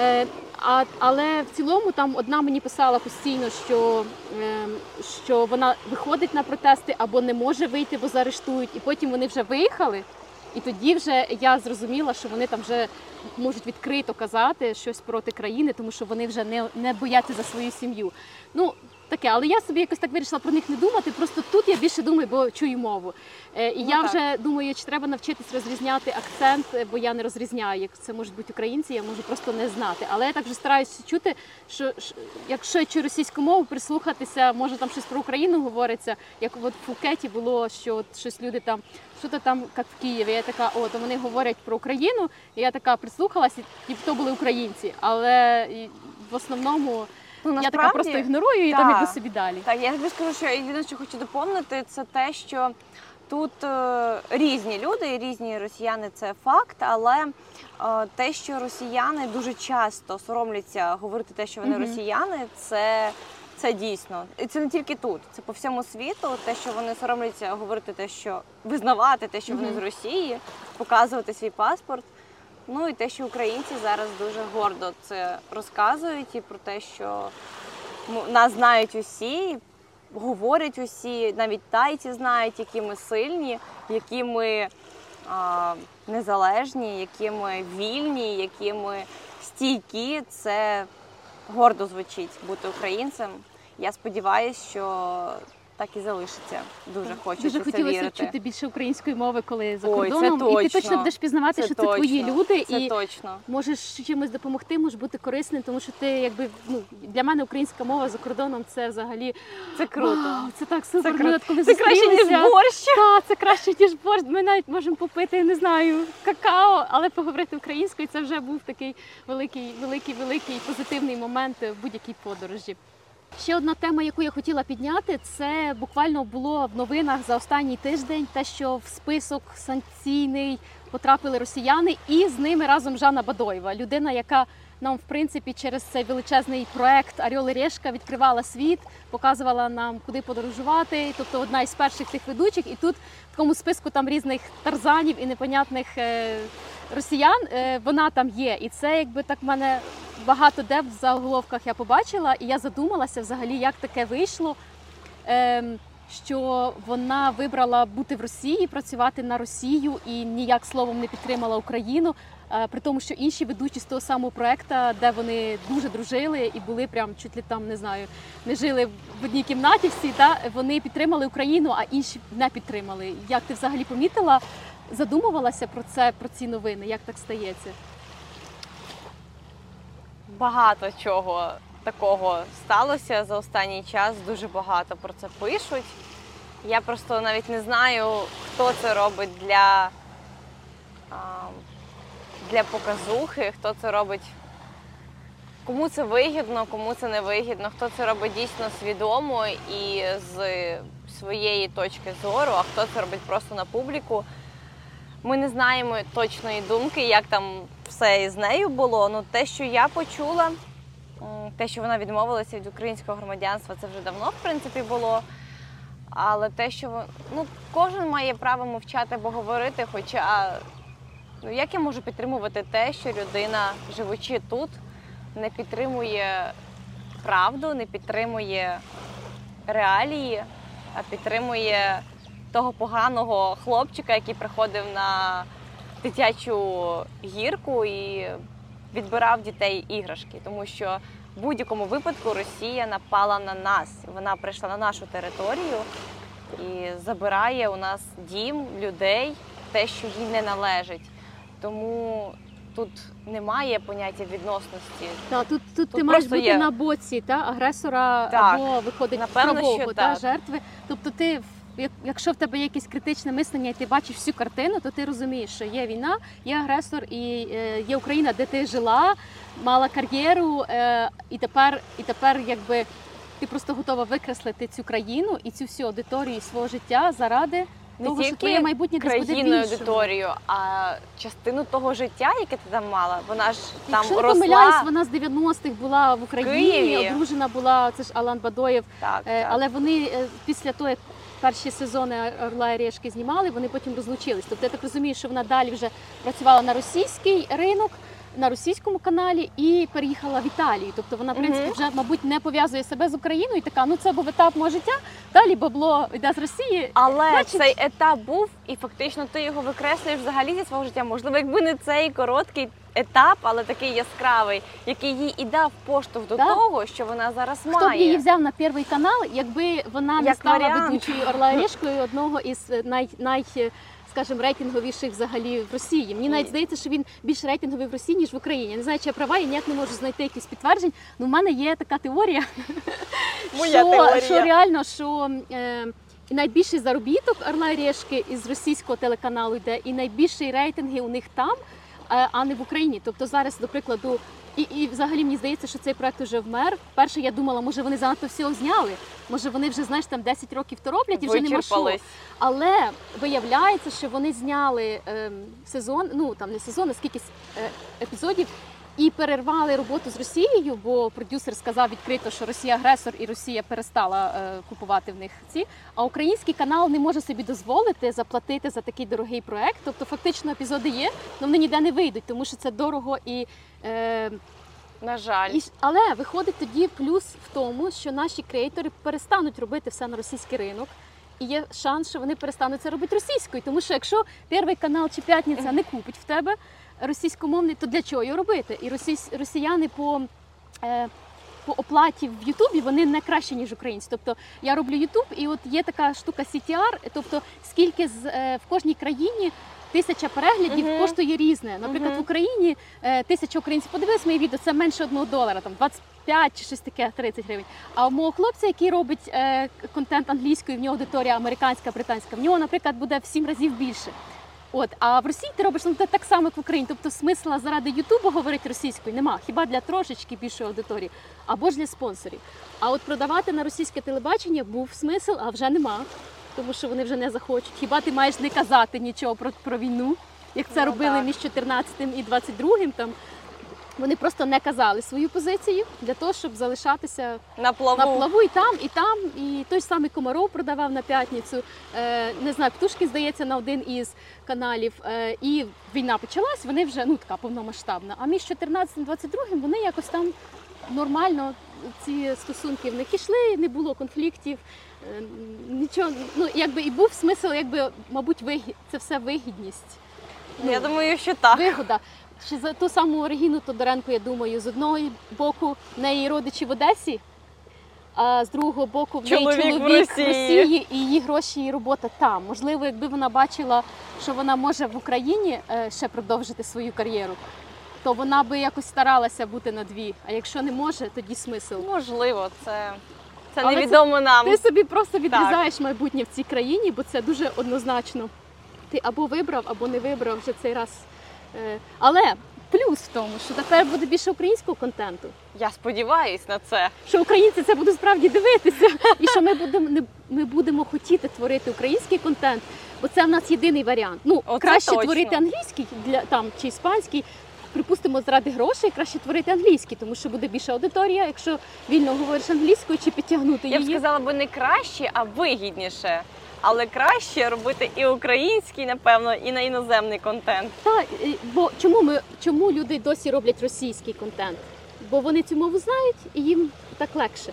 Е, а, але в цілому там одна мені писала постійно, що, е, що вона виходить на протести або не може вийти, бо заарештують. І потім вони вже виїхали, і тоді вже я зрозуміла, що вони там вже можуть відкрито казати щось проти країни, тому що вони вже не, не бояться за свою сім'ю. Ну, таке, але я собі якось так вирішила про них не думати, просто тут я більше думаю, бо чую мову. Е, і ну, я так. вже думаю, чи треба навчитись розрізняти акцент, бо я не розрізняю, як це можуть бути українці, я можу просто не знати. Але я так вже стараюся чути, що, що якщо я чую російську мову, прислухатися, може там щось про Україну говориться, як от в Пхукеті було, що от щось люди там, що-то там, як в Києві, я така, о, то вони говорять про Україну, і я така прислухалася, і то були українці, але в основному... Ну, насправді, я така просто ігнорую і та, там іду собі далі. Так, я тобі скажу, що єдине, що хочу доповнити, це те, що Тут різні люди і різні росіяни, це факт, але те, що росіяни дуже часто соромляться говорити те, що вони росіяни, це, це дійсно. І це не тільки тут, це по всьому світу, те, що вони соромляться говорити те, що визнавати те, що вони з Росії, показувати свій паспорт. Ну і те, що українці зараз дуже гордо це розказують, і про те, що нас знають усі, говорять усі, навіть тайці знають, які ми сильні, які ми а, незалежні, які ми вільні, які ми стійкі. Це гордо звучить бути українцем. Я сподіваюся, що так і залишиться. Дуже хочу дуже це вірити. Дуже хотілося чути більше української мови, коли за Ой, кордоном. Точно. І ти точно будеш пізнавати, це що точно. Це твої люди. Це і точно. Можеш чимось допомогти, можеш бути корисним, тому що ти, якби, ну, для мене українська мова за кордоном – це взагалі… Це круто. Вау, це так супер. Це, круто. Коли це краще, ніж борщ. Так, це краще, ніж борщ. Ми навіть можемо попити, не знаю, какао, але поговорити українською – це вже був такий великий, великий, великий позитивний момент в будь-якій подорожі. Ще одна тема, яку я хотіла підняти, це буквально було в новинах за останній тиждень те, що в список санкційний потрапили росіяни і з ними разом Жанна Бадоєва, людина, яка нам, в принципі, через цей величезний проект «Орел і Решка» відкривала світ, показувала нам, куди подорожувати, тобто одна із перших тих ведучих. І тут в такому списку там різних тарзанів і непонятних росіян вона там є. І це, якби так, мене багато де в заголовках я побачила, і я задумалася взагалі, як таке вийшло, що вона вибрала бути в Росії, працювати на Росію і ніяк словом не підтримала Україну, при тому, що інші ведучі з того самого проекту, де вони дуже дружили і були прям чуть ли там, не знаю, не жили в одній кімнаті всі, та вони підтримали Україну, а інші не підтримали. Як ти взагалі помітила, задумувалася про це, про ці новини, як так стається? Багато чого такого сталося за останній час, дуже багато про це пишуть. Я просто навіть не знаю, хто це робить для, для показухи, хто це робить, кому це вигідно, кому це не вигідно, хто це робить дійсно свідомо і з своєї точки зору, а хто це робить просто на публіку. Ми не знаємо точної думки, як там все із нею було. Ну, те, що я почула, те, що вона відмовилася від українського громадянства, це вже давно, в принципі, було. Але те, що ну, кожен має право мовчати або говорити, хоча ну, як я можу підтримувати те, що людина, живучи тут, не підтримує правду, не підтримує реалії, а підтримує того поганого хлопчика, який приходив на дитячу гірку і відбирав дітей іграшки. Тому що в будь-якому випадку Росія напала на нас. Вона прийшла на нашу територію і забирає у нас дім, людей, те, що їй не належить. Тому тут немає поняття відносності. Та, тут, тут, тут ти маєш бути є на боці та, агресора, так, або виходить правого, та, жертви. Тобто ти... Якщо в тебе є якесь критичне мислення і ти бачиш всю картину, то ти розумієш, що є війна, є агресор і є Україна, де ти жила, мала кар'єру, і тепер, і тепер якби ти просто готова викреслити цю країну і цю всю аудиторію свого життя заради не того, що твоє майбутнє десь буде більшим. Не тільки аудиторію, а частину того життя, яке ти там мала, вона ж там Якщо росла. Якщо не помиляюсь, вона з дев'яностих була в Україні, в одружена була, це ж Аллан Бадоєв, так, так. Але вони після того, як перші сезони «Орла і Решки» знімали, вони потім розлучились. Тобто я так розумію, що вона далі вже працювала на російський ринок, на російському каналі і переїхала в Італію. Тобто вона, в принципі, вже, мабуть, не пов'язує себе з Україною і така, ну це був етап мого життя, далі бабло йде з Росії. Але значить... цей етап був і фактично ти його викреслюєш взагалі зі свого життя. Можливо, якби не цей короткий етап, але такий яскравий, який їй і дав поштовх до так. того, що вона зараз Хто має. Хто б її взяв на перший канал, якби вона Як не стала варіант. ведучою «Орла і Решкою», одного із най, най, скажімо, рейтинговіших взагалі в Росії. Мені навіть здається, що він більш рейтинговий в Росії, ніж в Україні. Я не знаю, чи я права, я ніяк не можу знайти якісь підтверджень, але в мене є така теорія, Моя що, теорія. що реально, що... Е, І найбільший заробіток «Орла і Решки» із російського телеканалу йде, і найбільші рейтинги у них там, а не в Україні. Тобто зараз, до прикладу, І, і взагалі мені здається, що цей проект вже вмер. Перше я думала, може вони занадто всього зняли, може вони вже, знаєш, там десять років то роблять і вже нема що. Але виявляється, що вони зняли е, сезон, ну там не сезон, а скільки е, епізодів, і перервали роботу з Росією, бо продюсер сказав відкрито, що Росія агресор і Росія перестала е, купувати в них ці. А український канал не може собі дозволити заплатити за такий дорогий проект. Тобто фактично епізоди є, але вони ніде не вийдуть, тому що це дорого і... Е, на жаль. І, але виходить тоді плюс в тому, що наші креатори перестануть робити все на російський ринок. І є шанс, що вони перестануть це робити російською. Тому що якщо Перший канал чи П'ятниця не купить в тебе російськомовний, то для чого його робити? І росі... росіяни по, е... по оплаті в Ютубі, вони не краще, ніж українці. Тобто я роблю Ютуб, і от є така штука сі ті ар, тобто скільки з... в кожній країні тисяча переглядів uh-huh. коштує різне. Наприклад, uh-huh. в Україні е... тисяча українців подивилися моє відео, це менше одного долара, там двадцять п'ять чи щось таке, тридцять гривень. А у мого хлопця, який робить е... контент англійською, в нього аудиторія американська, британська, в нього, наприклад, буде в сім разів більше. От, а в Росії ти робиш ну, так само, як в Україні. Тобто смисла заради Ютубу говорити російською нема, хіба для трошечки більшої аудиторії, або ж для спонсорів. А от продавати на російське телебачення був смисл, а вже нема, тому що вони вже не захочуть. Хіба ти маєш не казати нічого про, про війну, як це ну, робили так. між чотирнадцятим і двадцять другим там. Вони просто не казали свою позицію для того, щоб залишатися на плаву, на плаву і там, і там. І той ж самий Комаров продавав на П'ятницю, е, не знаю, Птушки, здається, на один із каналів. Е, і війна почалась, вони вже, ну, така повномасштабна. А між чотирнадцятим і двадцять другим вони якось там нормально, ці стосунки в них ішли, не було конфліктів, е, нічого, ну, якби і був смисл, якби, мабуть, вигід, це все вигідність. Ну, я думаю, що так. Вигода. Ще за ту саму Регіну Тодоренко, я думаю, з одного боку в неї родичі в Одесі, а з другого боку в неї чоловік, чоловік в, Росії. в Росії і її гроші, і робота там. Можливо, якби вона бачила, що вона може в Україні ще продовжити свою кар'єру, то вона би якось старалася бути на дві. А якщо не може, тоді смисл. Можливо, це, це невідомо це, нам. Ти собі просто відрізаєш так. майбутнє в цій країні, бо це дуже однозначно. Ти або вибрав, або не вибрав вже цей раз. Але плюс в тому, що тепер буде більше українського контенту. Я сподіваюсь на це. Що українці це будуть справді дивитися. І що ми будемо, ми будемо хотіти творити український контент, бо це в нас єдиний варіант. Ну, оце краще точно. Творити англійський для, там, чи іспанський, припустимо, заради грошей, краще творити англійський, тому що буде більша аудиторія, якщо вільно говориш англійською, чи підтягнути її. Я б сказала би не краще, а вигідніше. Але краще робити і український, напевно, і на іноземний контент. Так, бо чому ми чому люди досі роблять російський контент? Бо вони цю мову знають і їм так легше.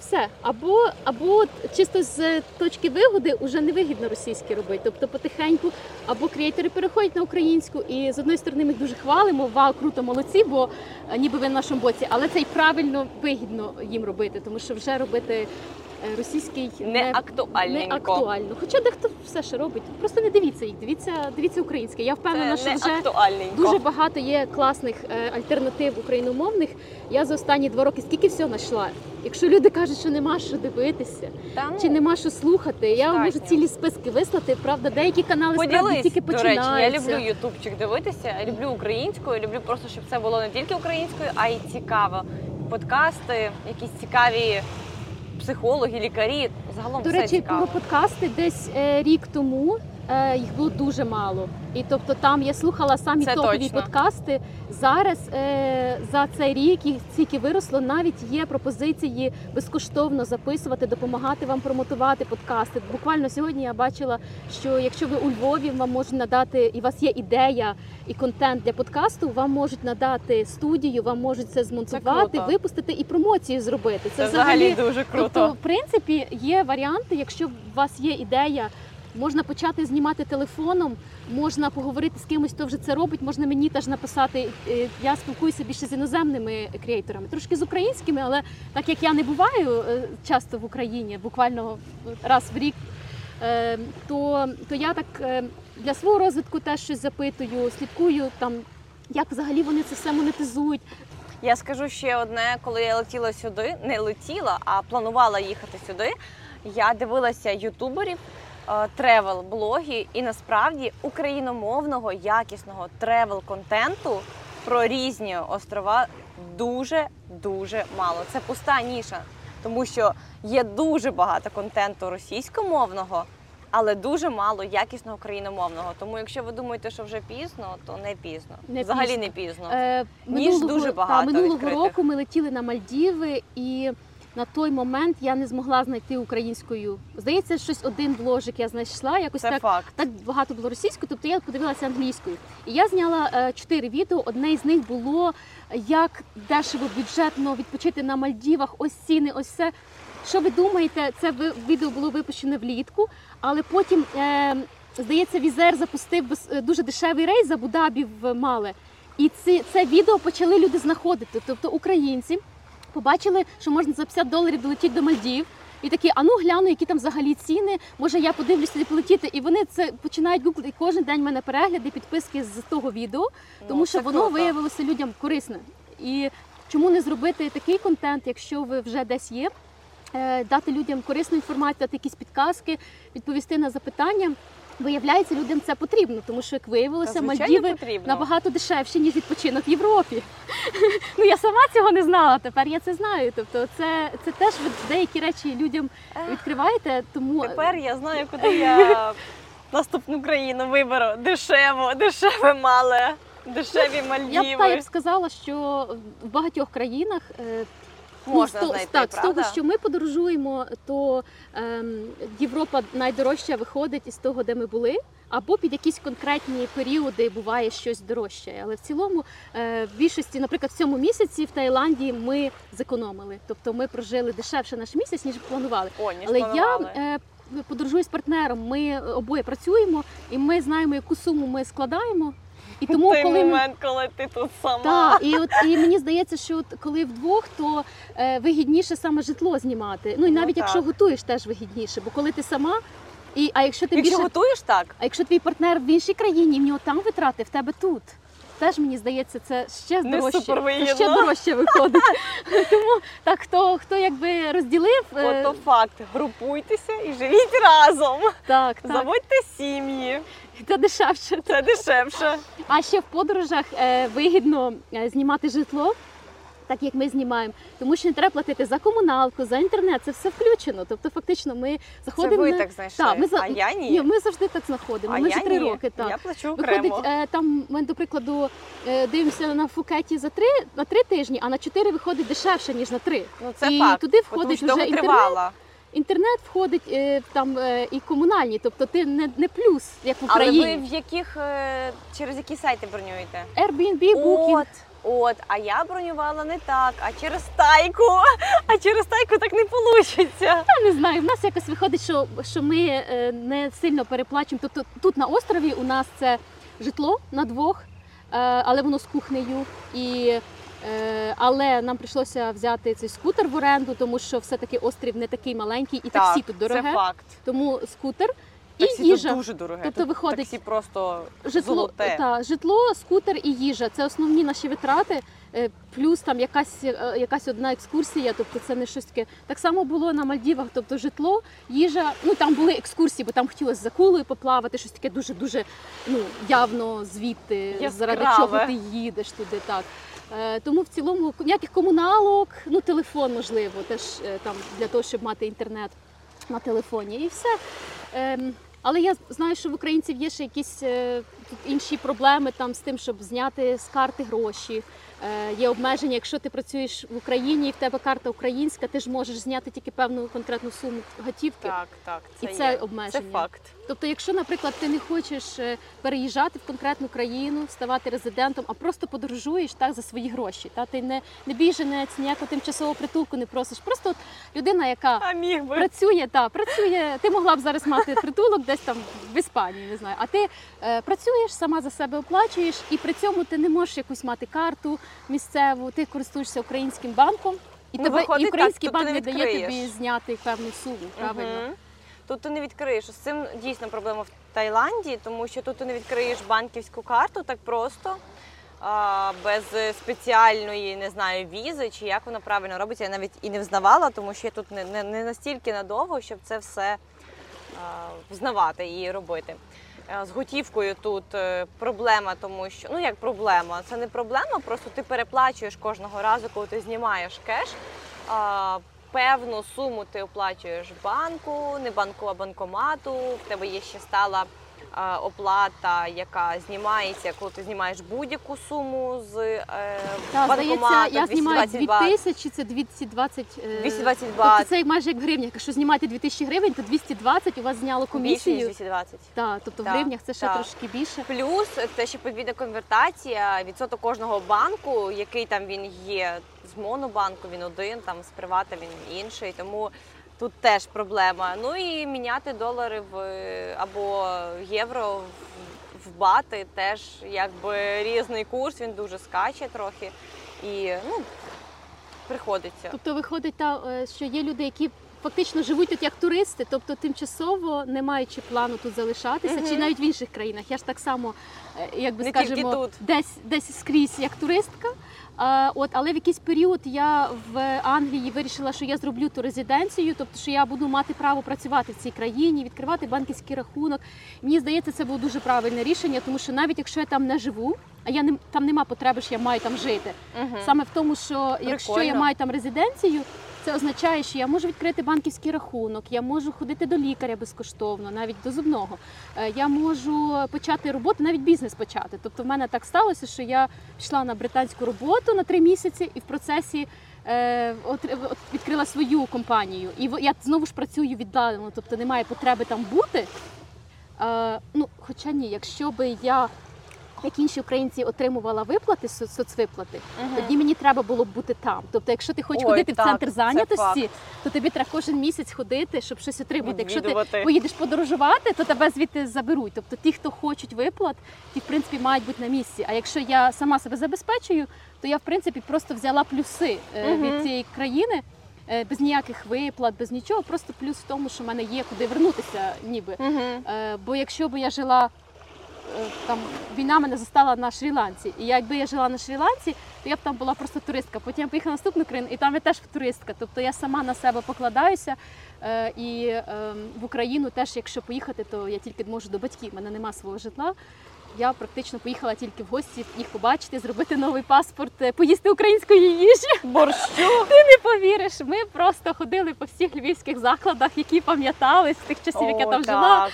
Все. Або, або чисто з точки вигоди вже невигідно російський робити. Тобто потихеньку або креатори переходять на українську, і з одної сторони ми дуже хвалимо, вау, круто, молодці, бо ніби ви на нашому боці. Але це й правильно, вигідно їм робити, тому що вже робити... Російський не актуально. Хоча дехто все ще робить. Просто не дивіться їх, дивіться, дивіться українське. Я впевнена, що вже дуже багато є класних альтернатив україномовних. Я за останні два роки скільки всього знайшла. Якщо люди кажуть, що нема що дивитися, там, чи нема що слухати, я вам можу цілі списки вислати. Правда, деякі канали поділись, справді тільки починаються. До речі, я люблю ютубчик дивитися, я люблю українською, люблю просто, щоб це було не тільки українською, а й цікаво. Подкасти, якісь цікаві психологи, лікарі, загалом. До все речі, цікаво. Про подкасти десь е, рік тому е, їх було дуже мало. І тобто там я слухала самі це топові точно. Подкасти. Зараз е, за цей рік їх стільки виросло, навіть є пропозиції безкоштовно записувати, допомагати вам промотувати подкасти. Буквально сьогодні я бачила, що якщо ви у Львові, вам можуть надати, і у вас є ідея і контент для подкасту, вам можуть надати студію, вам можуть це змонтувати, це випустити і промоцію зробити. Це, це взагалі дуже круто. Тобто, в принципі, є варіанти, якщо у вас є ідея, можна почати знімати телефоном, можна поговорити з кимось, хто вже це робить, можна мені теж написати. Я спілкуюся більше з іноземними креаторами, трошки з українськими, але так як я не буваю часто в Україні, буквально раз в рік, то, то я так для свого розвитку теж щось запитую, слідкую, там, як взагалі вони це все монетизують. Я скажу ще одне, коли я летіла сюди, не летіла, а планувала їхати сюди, я дивилася ютуберів, тревел-блоги, і насправді україномовного якісного тревел-контенту про різні острова дуже-дуже мало. Це пуста ніша, тому що є дуже багато контенту російськомовного, але дуже мало якісного україномовного. Тому якщо ви думаєте, що вже пізно, то не пізно. Не Взагалі пізно. не пізно. Е, Ніж дуже багато та, минулого відкритих. року ми летіли на Мальдіви, і на той момент я не змогла знайти українською. Здається, щось один бложик я знайшла, якось так, так багато було російською, тобто я подивилася англійською. І я зняла чотири е, відео, одне з них було, як дешево бюджетно відпочити на Мальдівах, ось ціни, ось все. Що ви думаєте, це відео було випущене влітку, але потім, е, здається, Wizz Air запустив дуже дешевий рейс з Абу-Дабі в Мале. І ці, це відео почали люди знаходити, тобто українці побачили, що можна за п'ятдесят доларів долетіти до Мальдів. І такі, а ну гляну, які там взагалі ціни, може я подивлюся і полетіти. І вони це починають гуглити, і кожен день в мене перегляди, підписки з того відео, тому ну, що воно круто. Виявилося людям корисне. І чому не зробити такий контент, якщо ви вже десь є, дати людям корисну інформацію, дати якісь підказки, відповісти на запитання. Виявляється, людям це потрібно, тому що, як виявилося, Мальдіви потрібно. Набагато дешевші, ніж відпочинок в Європі. Ну, я сама цього не знала, тепер я це знаю. Тобто це, це теж ви деякі речі людям відкриваєте. Тому... Тепер я знаю, куди я наступну країну виберу. Дешево, дешеве Мале, дешеві Мальдіви. Я б, та, я б сказала, що в багатьох країнах можна ну, знайти, так, правда? З того, що ми подорожуємо, то ем, Європа найдорожча виходить із того, де ми були, або під якісь конкретні періоди буває щось дорожче. Але в цілому, е, в більшості, наприклад, в цьому місяці в Таїланді ми зекономили. Тобто ми прожили дешевше наш місяць, ніж планували. О, ніж Але планували. я е, подорожую з партнером, ми обоє працюємо, і ми знаємо, яку суму ми складаємо. І тому, той коли... момент, коли ти тут сама. Так, і, от, і мені здається, що от, коли вдвох, то е, вигідніше саме житло знімати. Ну і навіть ну, якщо готуєш, теж вигідніше. Бо коли ти сама, і, а якщо ти якщо більше... готуєш, так? А якщо твій партнер в іншій країні, і в нього там витрати, в тебе тут. Теж, мені здається, це ще дорожче, це ще дорожче виходить. Тому так, хто, хто якби розділив... Ото факт. Групуйтеся і живіть разом. Так, так. Заводьте сім'ї. Це дешевше. Це дешевше. А ще в подорожах е, вигідно е, знімати житло, так як ми знімаємо, тому що не треба платити за комуналку, за інтернет, це все включено. Тобто фактично ми заходимо... Це ви на... так знайшли, та, ми за... а я ні. Ні, ми завжди так знаходимо, а ми вже три роки. Так. Я плачу окремо. Виходить, е, там ми, до прикладу, е, дивимося на Пхукеті за три, на три тижні, а на чотири виходить дешевше, ніж на три. Ну, це І факт, туди входить тому, вже інтернет. Тривала. Інтернет входить там і комунальні, тобто ти не, не плюс, як в Україні. Але ви в яких, через які сайти бронюєте? Airbnb, Booking. От, от, а я бронювала не так, а через Тайку, а через Тайку так не вийде. Я не знаю, в нас якось виходить, що, що ми не сильно переплачуємо. Тобто тут на острові у нас це житло на двох, але воно з кухнею. І Але нам прийшлося взяти цей скутер в оренду, тому що все-таки острів не такий маленький, і так, таксі тут дороге. Це факт. Тому скутер і таксі їжа. Таксі тут дуже дороге. Тобто тут виходить таксі просто житло, золоте. Та, житло, скутер і їжа. Це основні наші витрати. Плюс там якась, якась одна екскурсія, тобто це не щось таке. Так само було на Мальдівах, тобто житло, їжа, ну там були екскурсії, бо там хотілося за кулею поплавати, щось таке дуже-дуже ну, явно звідти, яскраве. Заради чого ти їдеш туди, так. Тому в цілому ніяких комуналок, ну телефон можливо, теж там для того, щоб мати інтернет на телефоні і все. Але я знаю, що в українців є ще якісь інші проблеми там з тим, щоб зняти з карти гроші. Є обмеження, якщо ти працюєш в Україні і в тебе карта українська, ти ж можеш зняти тільки певну конкретну суму готівки. Так, так, це, і це є. Обмеження. Це факт. Тобто, якщо, наприклад, ти не хочеш переїжджати в конкретну країну, ставати резидентом, а просто подорожуєш так за свої гроші. Та ти не, не біженець, ніякого тимчасового притулку не просиш. Просто от людина, яка працює, та працює. Ти могла б зараз мати притулок десь там в Іспанії, не знаю. А ти е, працюєш, сама за себе оплачуєш, і при цьому ти не можеш якусь мати карту місцеву, ти користуєшся українським банком, і, ну, тебе, виходить, і український так, банк не дає тобі зняти певну суму, правильно? Угу. Тут ти не відкриєш. З цим дійсно проблема в Таїланді, тому що тут ти не відкриєш банківську карту так просто, без спеціальної, не знаю, візи, чи як вона правильно робиться. Я навіть і не взнавала, тому що я тут не, не, не настільки надовго, щоб це все взнавати і робити. З готівкою тут проблема, тому що, ну як проблема, це не проблема, просто ти переплачуєш кожного разу, коли ти знімаєш кеш, певну суму ти оплачуєш банку, не банку, а банкомату, в тебе є ще стала оплата, яка знімається, коли ти знімаєш будь-яку суму з е, так, банкомату. Я знімаю дві тисячі, це двісті двадцять, двісті двадцять тобто це майже як в гривнях. Якщо знімаєте дві тисячі гривень, то двісті двадцять у вас зняло комісію. Більше, двісті двадцять. Так, тобто так, в гривнях це ще так, трошки більше. Плюс це ще подвійна конвертація, відсоток кожного банку, який там він є, з монобанку він один, там з привата він інший, тому тут теж проблема. Ну і міняти долари в, або євро в бати теж якби різний курс, він дуже скаче трохи і ну, приходиться. Тобто виходить, що є люди, які фактично живуть тут як туристи, тобто тимчасово не маючи плану тут залишатися, угу, чи навіть в інших країнах. Я ж так само, як би скажемо, десь, десь скрізь як туристка. А, от, але в якийсь період я в Англії вирішила, що я зроблю ту резиденцію, тобто що я буду мати право працювати в цій країні, відкривати банківський рахунок. Мені здається, це було дуже правильне рішення, тому що навіть якщо я там не живу, а я не, там нема потреби, що я маю там жити. Угу. Саме в тому, що прикольно, якщо я маю там резиденцію, це означає, що я можу відкрити банківський рахунок, я можу ходити до лікаря безкоштовно, навіть до зубного. Я можу почати роботу, навіть бізнес почати. Тобто в мене так сталося, що я пішла на британську роботу на три місяці і в процесі е, відкрила свою компанію. І я знову ж працюю віддалено, тобто немає потреби там бути. Е, ну, хоча ні, якщо би я, як інші українці, отримувала виплати, соцвиплати, угу, тоді мені треба було б бути там. Тобто, якщо ти хочеш Ой, ходити так, в центр зайнятості, то тобі треба кожен місяць ходити, щоб щось отримати. Якщо ти поїдеш подорожувати, то тебе звідти заберуть. Тобто ті, хто хочуть виплат, ті, в принципі, мають бути на місці. А якщо я сама себе забезпечую, то я, в принципі, просто взяла плюси угу. від цієї країни, без ніяких виплат, без нічого, просто плюс в тому, що в мене є куди вернутися, ніби. Угу. Бо якщо б я жила... Там війна мене застала на Шрі-Ланці. І якби я жила на Шрі-Ланці, то я б там була просто туристка. Потім я поїхала на наступну країну, і там я теж туристка. Тобто я сама на себе покладаюся. І в Україну теж, якщо поїхати, то я тільки можу до батьків. У мене нема свого житла. Я практично поїхала тільки в гості їх побачити, зробити новий паспорт, поїсти української їжі. Борщу. Ти не повіриш, ми просто ходили по всіх львівських закладах, які пам'ятались з тих часів, як я там так. жила.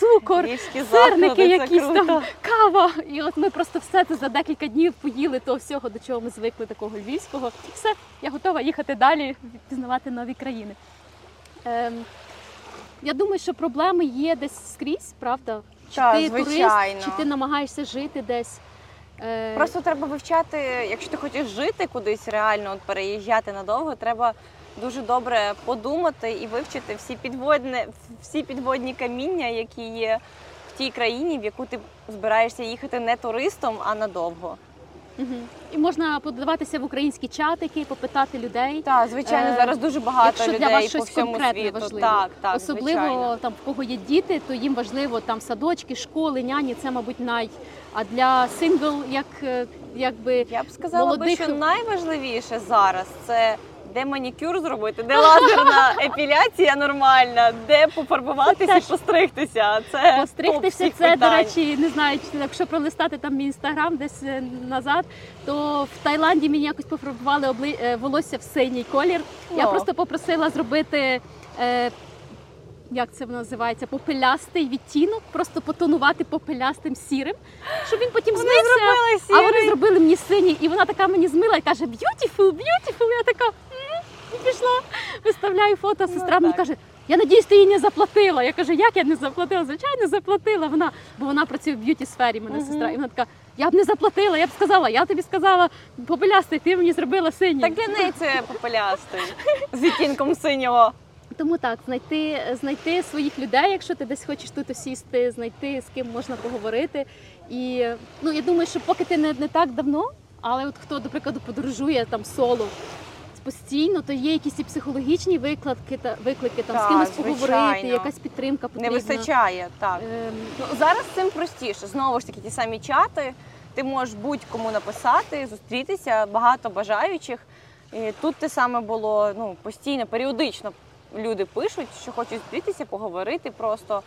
Цукор, Львівські сирники якісь круто. Там, кава. І от ми просто все це за декілька днів поїли того всього, до чого ми звикли, такого львівського. І все, я готова їхати далі, пізнавати нові країни. Ем, я думаю, що проблеми є десь скрізь, правда? Чи Та, ти звичайно. турист, чи ти намагаєшся жити десь? Просто треба вивчати, якщо ти хочеш жити кудись реально, от переїжджати надовго, треба дуже добре подумати і вивчити всі підводні, всі підводні каміння, які є в тій країні, в яку ти збираєшся їхати не туристом, а надовго. Угу. І можна подаватися в українські чатики, попитати людей. Так, звичайно, зараз дуже багато людей по всьому світу. Якщо для вас щось конкретне важливо. Так, так, особливо, звичайно, там, в кого є діти, то їм важливо там садочки, школи, няні, це, мабуть, най... А для сингл, як, якби, я б сказала, молодих... би, що найважливіше зараз – це де манікюр зробити, де лазерна епіляція нормальна, де пофарбуватися і постригтися. Це постригтися, це, питань. До речі, не знаю, якщо пролистати там мій Instagram десь назад, то в Таїланді мені якось пофарбували обли... волосся в синій колір. О. Я просто попросила зробити, е... як це називається, попелястий відтінок, просто потонувати попелястим сірим, щоб він потім вони змився. А вони зробили мені синій, і вона така мені змила і каже «Beautiful, beautiful», я така... Пішла, виставляю фото, сестра ну, мені каже, я надіюсь, ти їй не заплатила. Я кажу, як я не заплатила? Звичайно, заплатила. Вона, бо вона працює в б'юті-сфері, мене uh-huh. сестра. І вона така, я б не заплатила, я б сказала, я тобі сказала, попелястий, ти мені зробила синій. Так для неї це попелястий, з відтінком синього. Тому так, знайти, знайти своїх людей, якщо ти десь хочеш тут осісти, знайти, з ким можна поговорити. І ну, я думаю, що поки ти не, не так давно, але от хто, до прикладу, подорожує там соло, постійно, то є якісь і психологічні виклики, та, виклики там, так, з кимось поговорити, якась підтримка потрібна. Не вистачає, так. Ем... Ну, зараз з цим простіше. Знову ж таки, ті самі чати, ти можеш будь-кому написати, зустрітися, багато бажаючих. І тут те саме було, ну, постійно, періодично люди пишуть, що хочуть зустрітися, поговорити просто.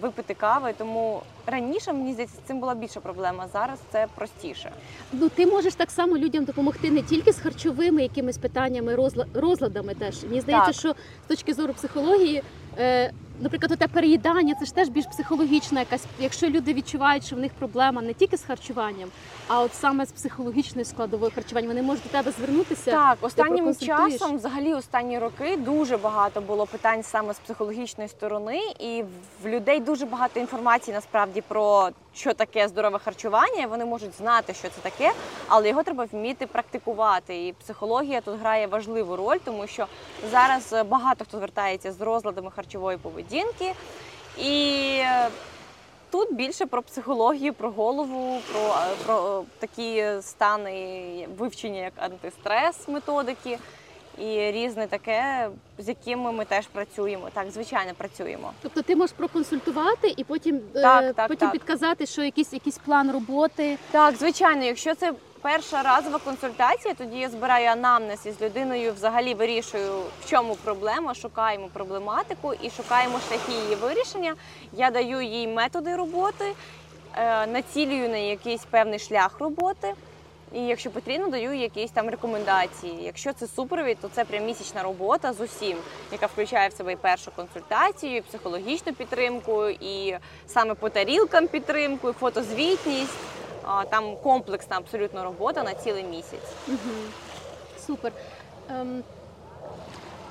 випити кави. Тому раніше, мені здається, з цим була більша проблема, зараз це простіше. Ну, ти можеш так само людям допомогти не тільки з харчовими якимись питаннями, розладами теж. Мені здається, так, що з точки зору психології, е, наприклад, те переїдання, це ж теж більш психологічна якась, якщо люди відчувають, що в них проблема не тільки з харчуванням, а от саме з психологічною складовою харчування, вони можуть до тебе звернутися. Так, останнім часом, взагалі останні роки, дуже багато було питань саме з психологічної сторони, і в людей дуже багато інформації насправді про що таке здорове харчування, вони можуть знати, що це таке, але його треба вміти практикувати. І психологія тут грає важливу роль, тому що зараз багато хто звертається з розладами харчової поведінки. І тут більше про психологію, про голову, про, про такі стани вивчення, як антистрес методики. І різне таке, з якими ми теж працюємо. Так, звичайно, працюємо. Тобто ти можеш проконсультувати і потім, так, е- так, потім так. підказати, що якийсь, якийсь план роботи? Так, звичайно. Якщо це перша разова консультація, тоді я збираю анамнез із людиною, взагалі вирішую, в чому проблема, шукаємо проблематику і шукаємо шляхи її вирішення. Я даю їй методи роботи, е- націлюю на якийсь певний шлях роботи. І якщо потрібно, даю якісь там рекомендації. Якщо це супровід, то це прям місячна робота з усім, яка включає в себе і першу консультацію, і психологічну підтримку, і саме по тарілкам підтримку, і фотозвітність. Там комплексна абсолютно робота на цілий місяць. Угу. Супер. Ем...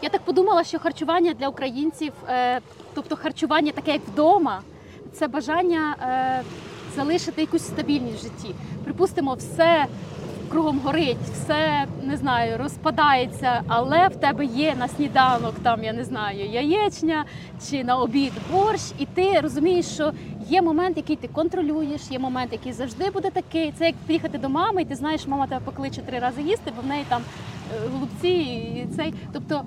Я так подумала, що харчування для українців, е... тобто харчування таке, як вдома, це бажання е... залишити якусь стабільність в житті. Припустимо, все кругом горить, все, не знаю, розпадається, але в тебе є на сніданок, там, я не знаю, яєчня чи на обід борщ, і ти розумієш, що є момент, який ти контролюєш, є момент, який завжди буде такий. Це як приїхати до мами, і ти знаєш, мама тебе покличе три рази їсти, бо в неї там голубці і цей. Тобто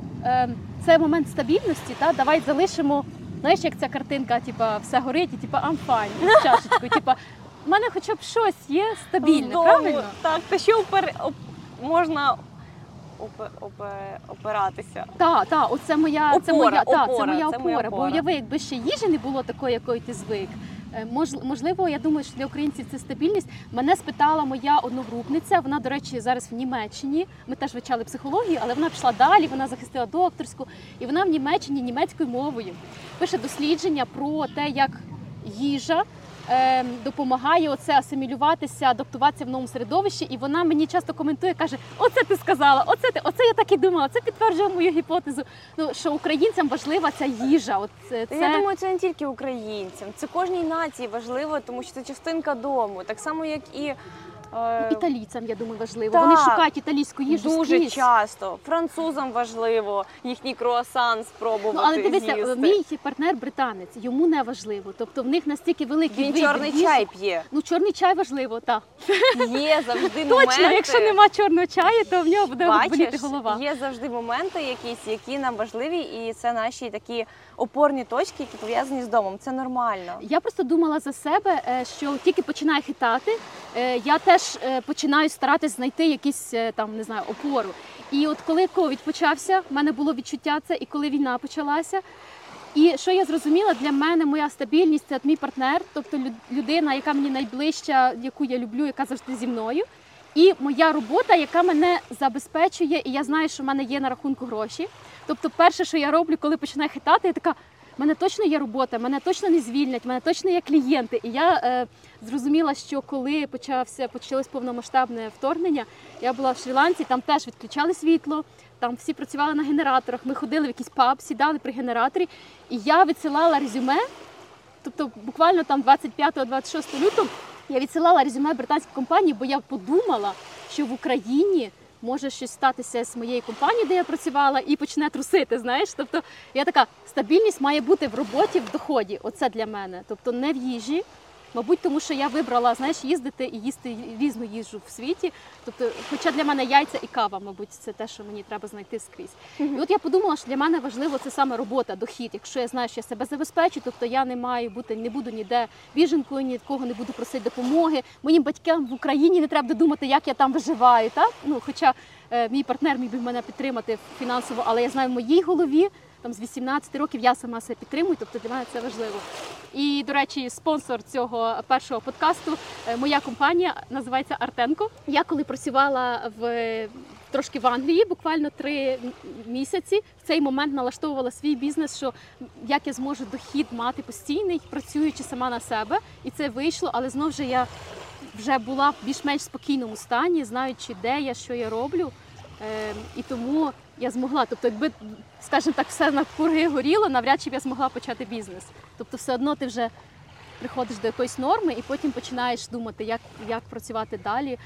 це момент стабільності, та давай залишимо, знаєш, як ця картинка, типа, все горить, і типа, I'm fine, з чашечкою, типа, у мене хоча б щось є стабільне, вдома, правильно? Так, та що опер... оп... можна оп... Оп... опиратися. Так, так, оце моя опора, це моя, опора, та, це моя опора, це моя опора. Бо уяви, якби ще їжі не було такої, якої ти звик. Можливо, я думаю, що для українців це стабільність. Мене спитала моя одногрупниця, вона, до речі, зараз в Німеччині. Ми теж вивчали психологію, але вона пішла далі, вона захистила докторську. І вона в Німеччині німецькою мовою пише дослідження про те, як їжа допомагає оце асимілюватися, адаптуватися в новому середовищі. І вона мені часто коментує, каже, оце ти сказала, оце ти, оце я так і думала, це підтверджує мою гіпотезу. Ну, що українцям важлива ця їжа. От це, це... Я думаю, це не тільки українцям, це кожній нації важливо, тому що це частинка дому. Так само, як і... Е... Італійцям, я думаю, важливо. Так, вони шукають італійську їжу дуже скрізь. Часто. Французам важливо їхній круасан спробувати, ну, але дивися, з'їсти. Мій партнер британець, йому не важливо. Тобто в них настільки великий вибір. Він чорний їжу. Чай п'є. Ну, чорний чай важливо, так. Є завжди моменти. Точно, якщо нема чорного чаю, то в нього буде Бачиш, боліти голова. Є завжди моменти якісь, які нам важливі, і це наші такі опорні точки, які пов'язані з домом. Це нормально. Я просто думала за себе, що тільки починаю хитати, я теж починаю старатись знайти якісь там, не знаю, опору. І от коли ковід почався, в мене було відчуття це, і коли війна почалася. І що я зрозуміла, для мене моя стабільність – це мій партнер, тобто людина, яка мені найближча, яку я люблю, яка завжди зі мною. І моя робота, яка мене забезпечує, і я знаю, що в мене є на рахунку гроші. Тобто перше, що я роблю, коли починаю хитати, я така, в мене точно є робота, мене точно не звільнять, в мене точно є клієнти. І я е, зрозуміла, що коли почався, почалось повномасштабне вторгнення, я була в Шрі-Ланці, там теж відключали світло, там всі працювали на генераторах, ми ходили в якийсь паб, сідали при генераторі, і я відсилала резюме, тобто буквально там двадцять п'ятого - двадцять шостого лютого я відсилала резюме британській компанії, бо я подумала, що в Україні може щось статися з моєї компанії, де я працювала, і почне трусити, знаєш. Тобто я така, стабільність має бути в роботі, в доході. Оце для мене. Тобто не в їжі. Мабуть, тому що я вибрала, знаєш, їздити і їсти різну їжу в світі. Тобто, хоча для мене яйця і кава, мабуть, це те, що мені треба знайти скрізь. Mm-hmm. І от я подумала, що для мене важливо це саме робота, дохід. Якщо я знаю, що я себе забезпечу, тобто я не маю бути, не буду ніде біженкою, ні кого не буду просити допомоги. Моїм батькам в Україні не треба думати, як я там виживаю. Так? Ну, хоча е, мій партнер міг би мене підтримати фінансово, але я знаю, в моїй голові там з вісімнадцяти років я сама себе підтримую, тобто для мене це важливо. І, до речі, спонсор цього першого подкасту, моя компанія, називається Артенко. Я коли працювала в трошки в Англії, буквально три місяці, в цей момент налаштовувала свій бізнес, що як я зможу дохід мати постійний, працюючи сама на себе, і це вийшло, але знову ж я вже була в більш-менш спокійному стані, знаючи, де я, що я роблю, і тому я змогла. Тобто, якби, скажімо так, все на курги горіло, навряд чи б я змогла почати бізнес. Тобто, все одно ти вже приходиш до якоїсь норми і потім починаєш думати, як, як працювати далі.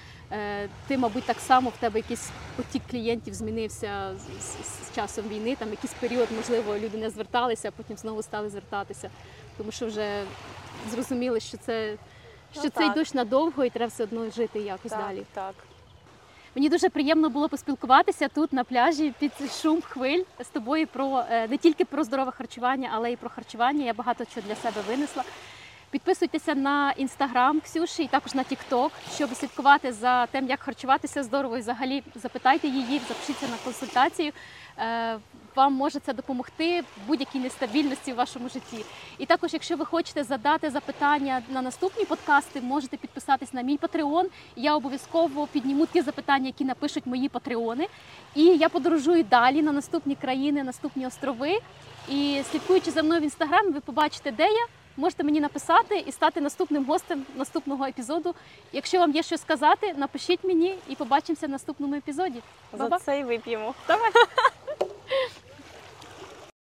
Ти, мабуть, так само, в тебе якийсь потік клієнтів змінився з, з, з часом війни, там якийсь період, можливо, люди не зверталися, а потім знову стали звертатися. Тому що вже зрозуміли, що це, що ну, цей дощ надовго і треба все одно жити якось так, далі. Так. Мені дуже приємно було поспілкуватися тут, на пляжі, під шум хвиль з тобою про не тільки про здорове харчування, але й про харчування. Я багато чого для себе винесла. Підписуйтеся на Instagram Ксюші і також на TikTok, щоб слідкувати за тим, як харчуватися здорово. І взагалі запитайте її, запишіться на консультацію. Вам може це допомогти в будь-якій нестабільності в вашому житті. І також, якщо ви хочете задати запитання на наступні подкасти, можете підписатись на мій Patreon. Я обов'язково підніму ті запитання, які напишуть мої патреони. І я подорожую далі на наступні країни, наступні острови. І слідкуючи за мною в Instagram, ви побачите, де я. Можете мені написати і стати наступним гостем наступного епізоду. Якщо вам є що сказати, напишіть мені і побачимося в наступному епізоді. За Баба. Це і вип'ємо. Давай.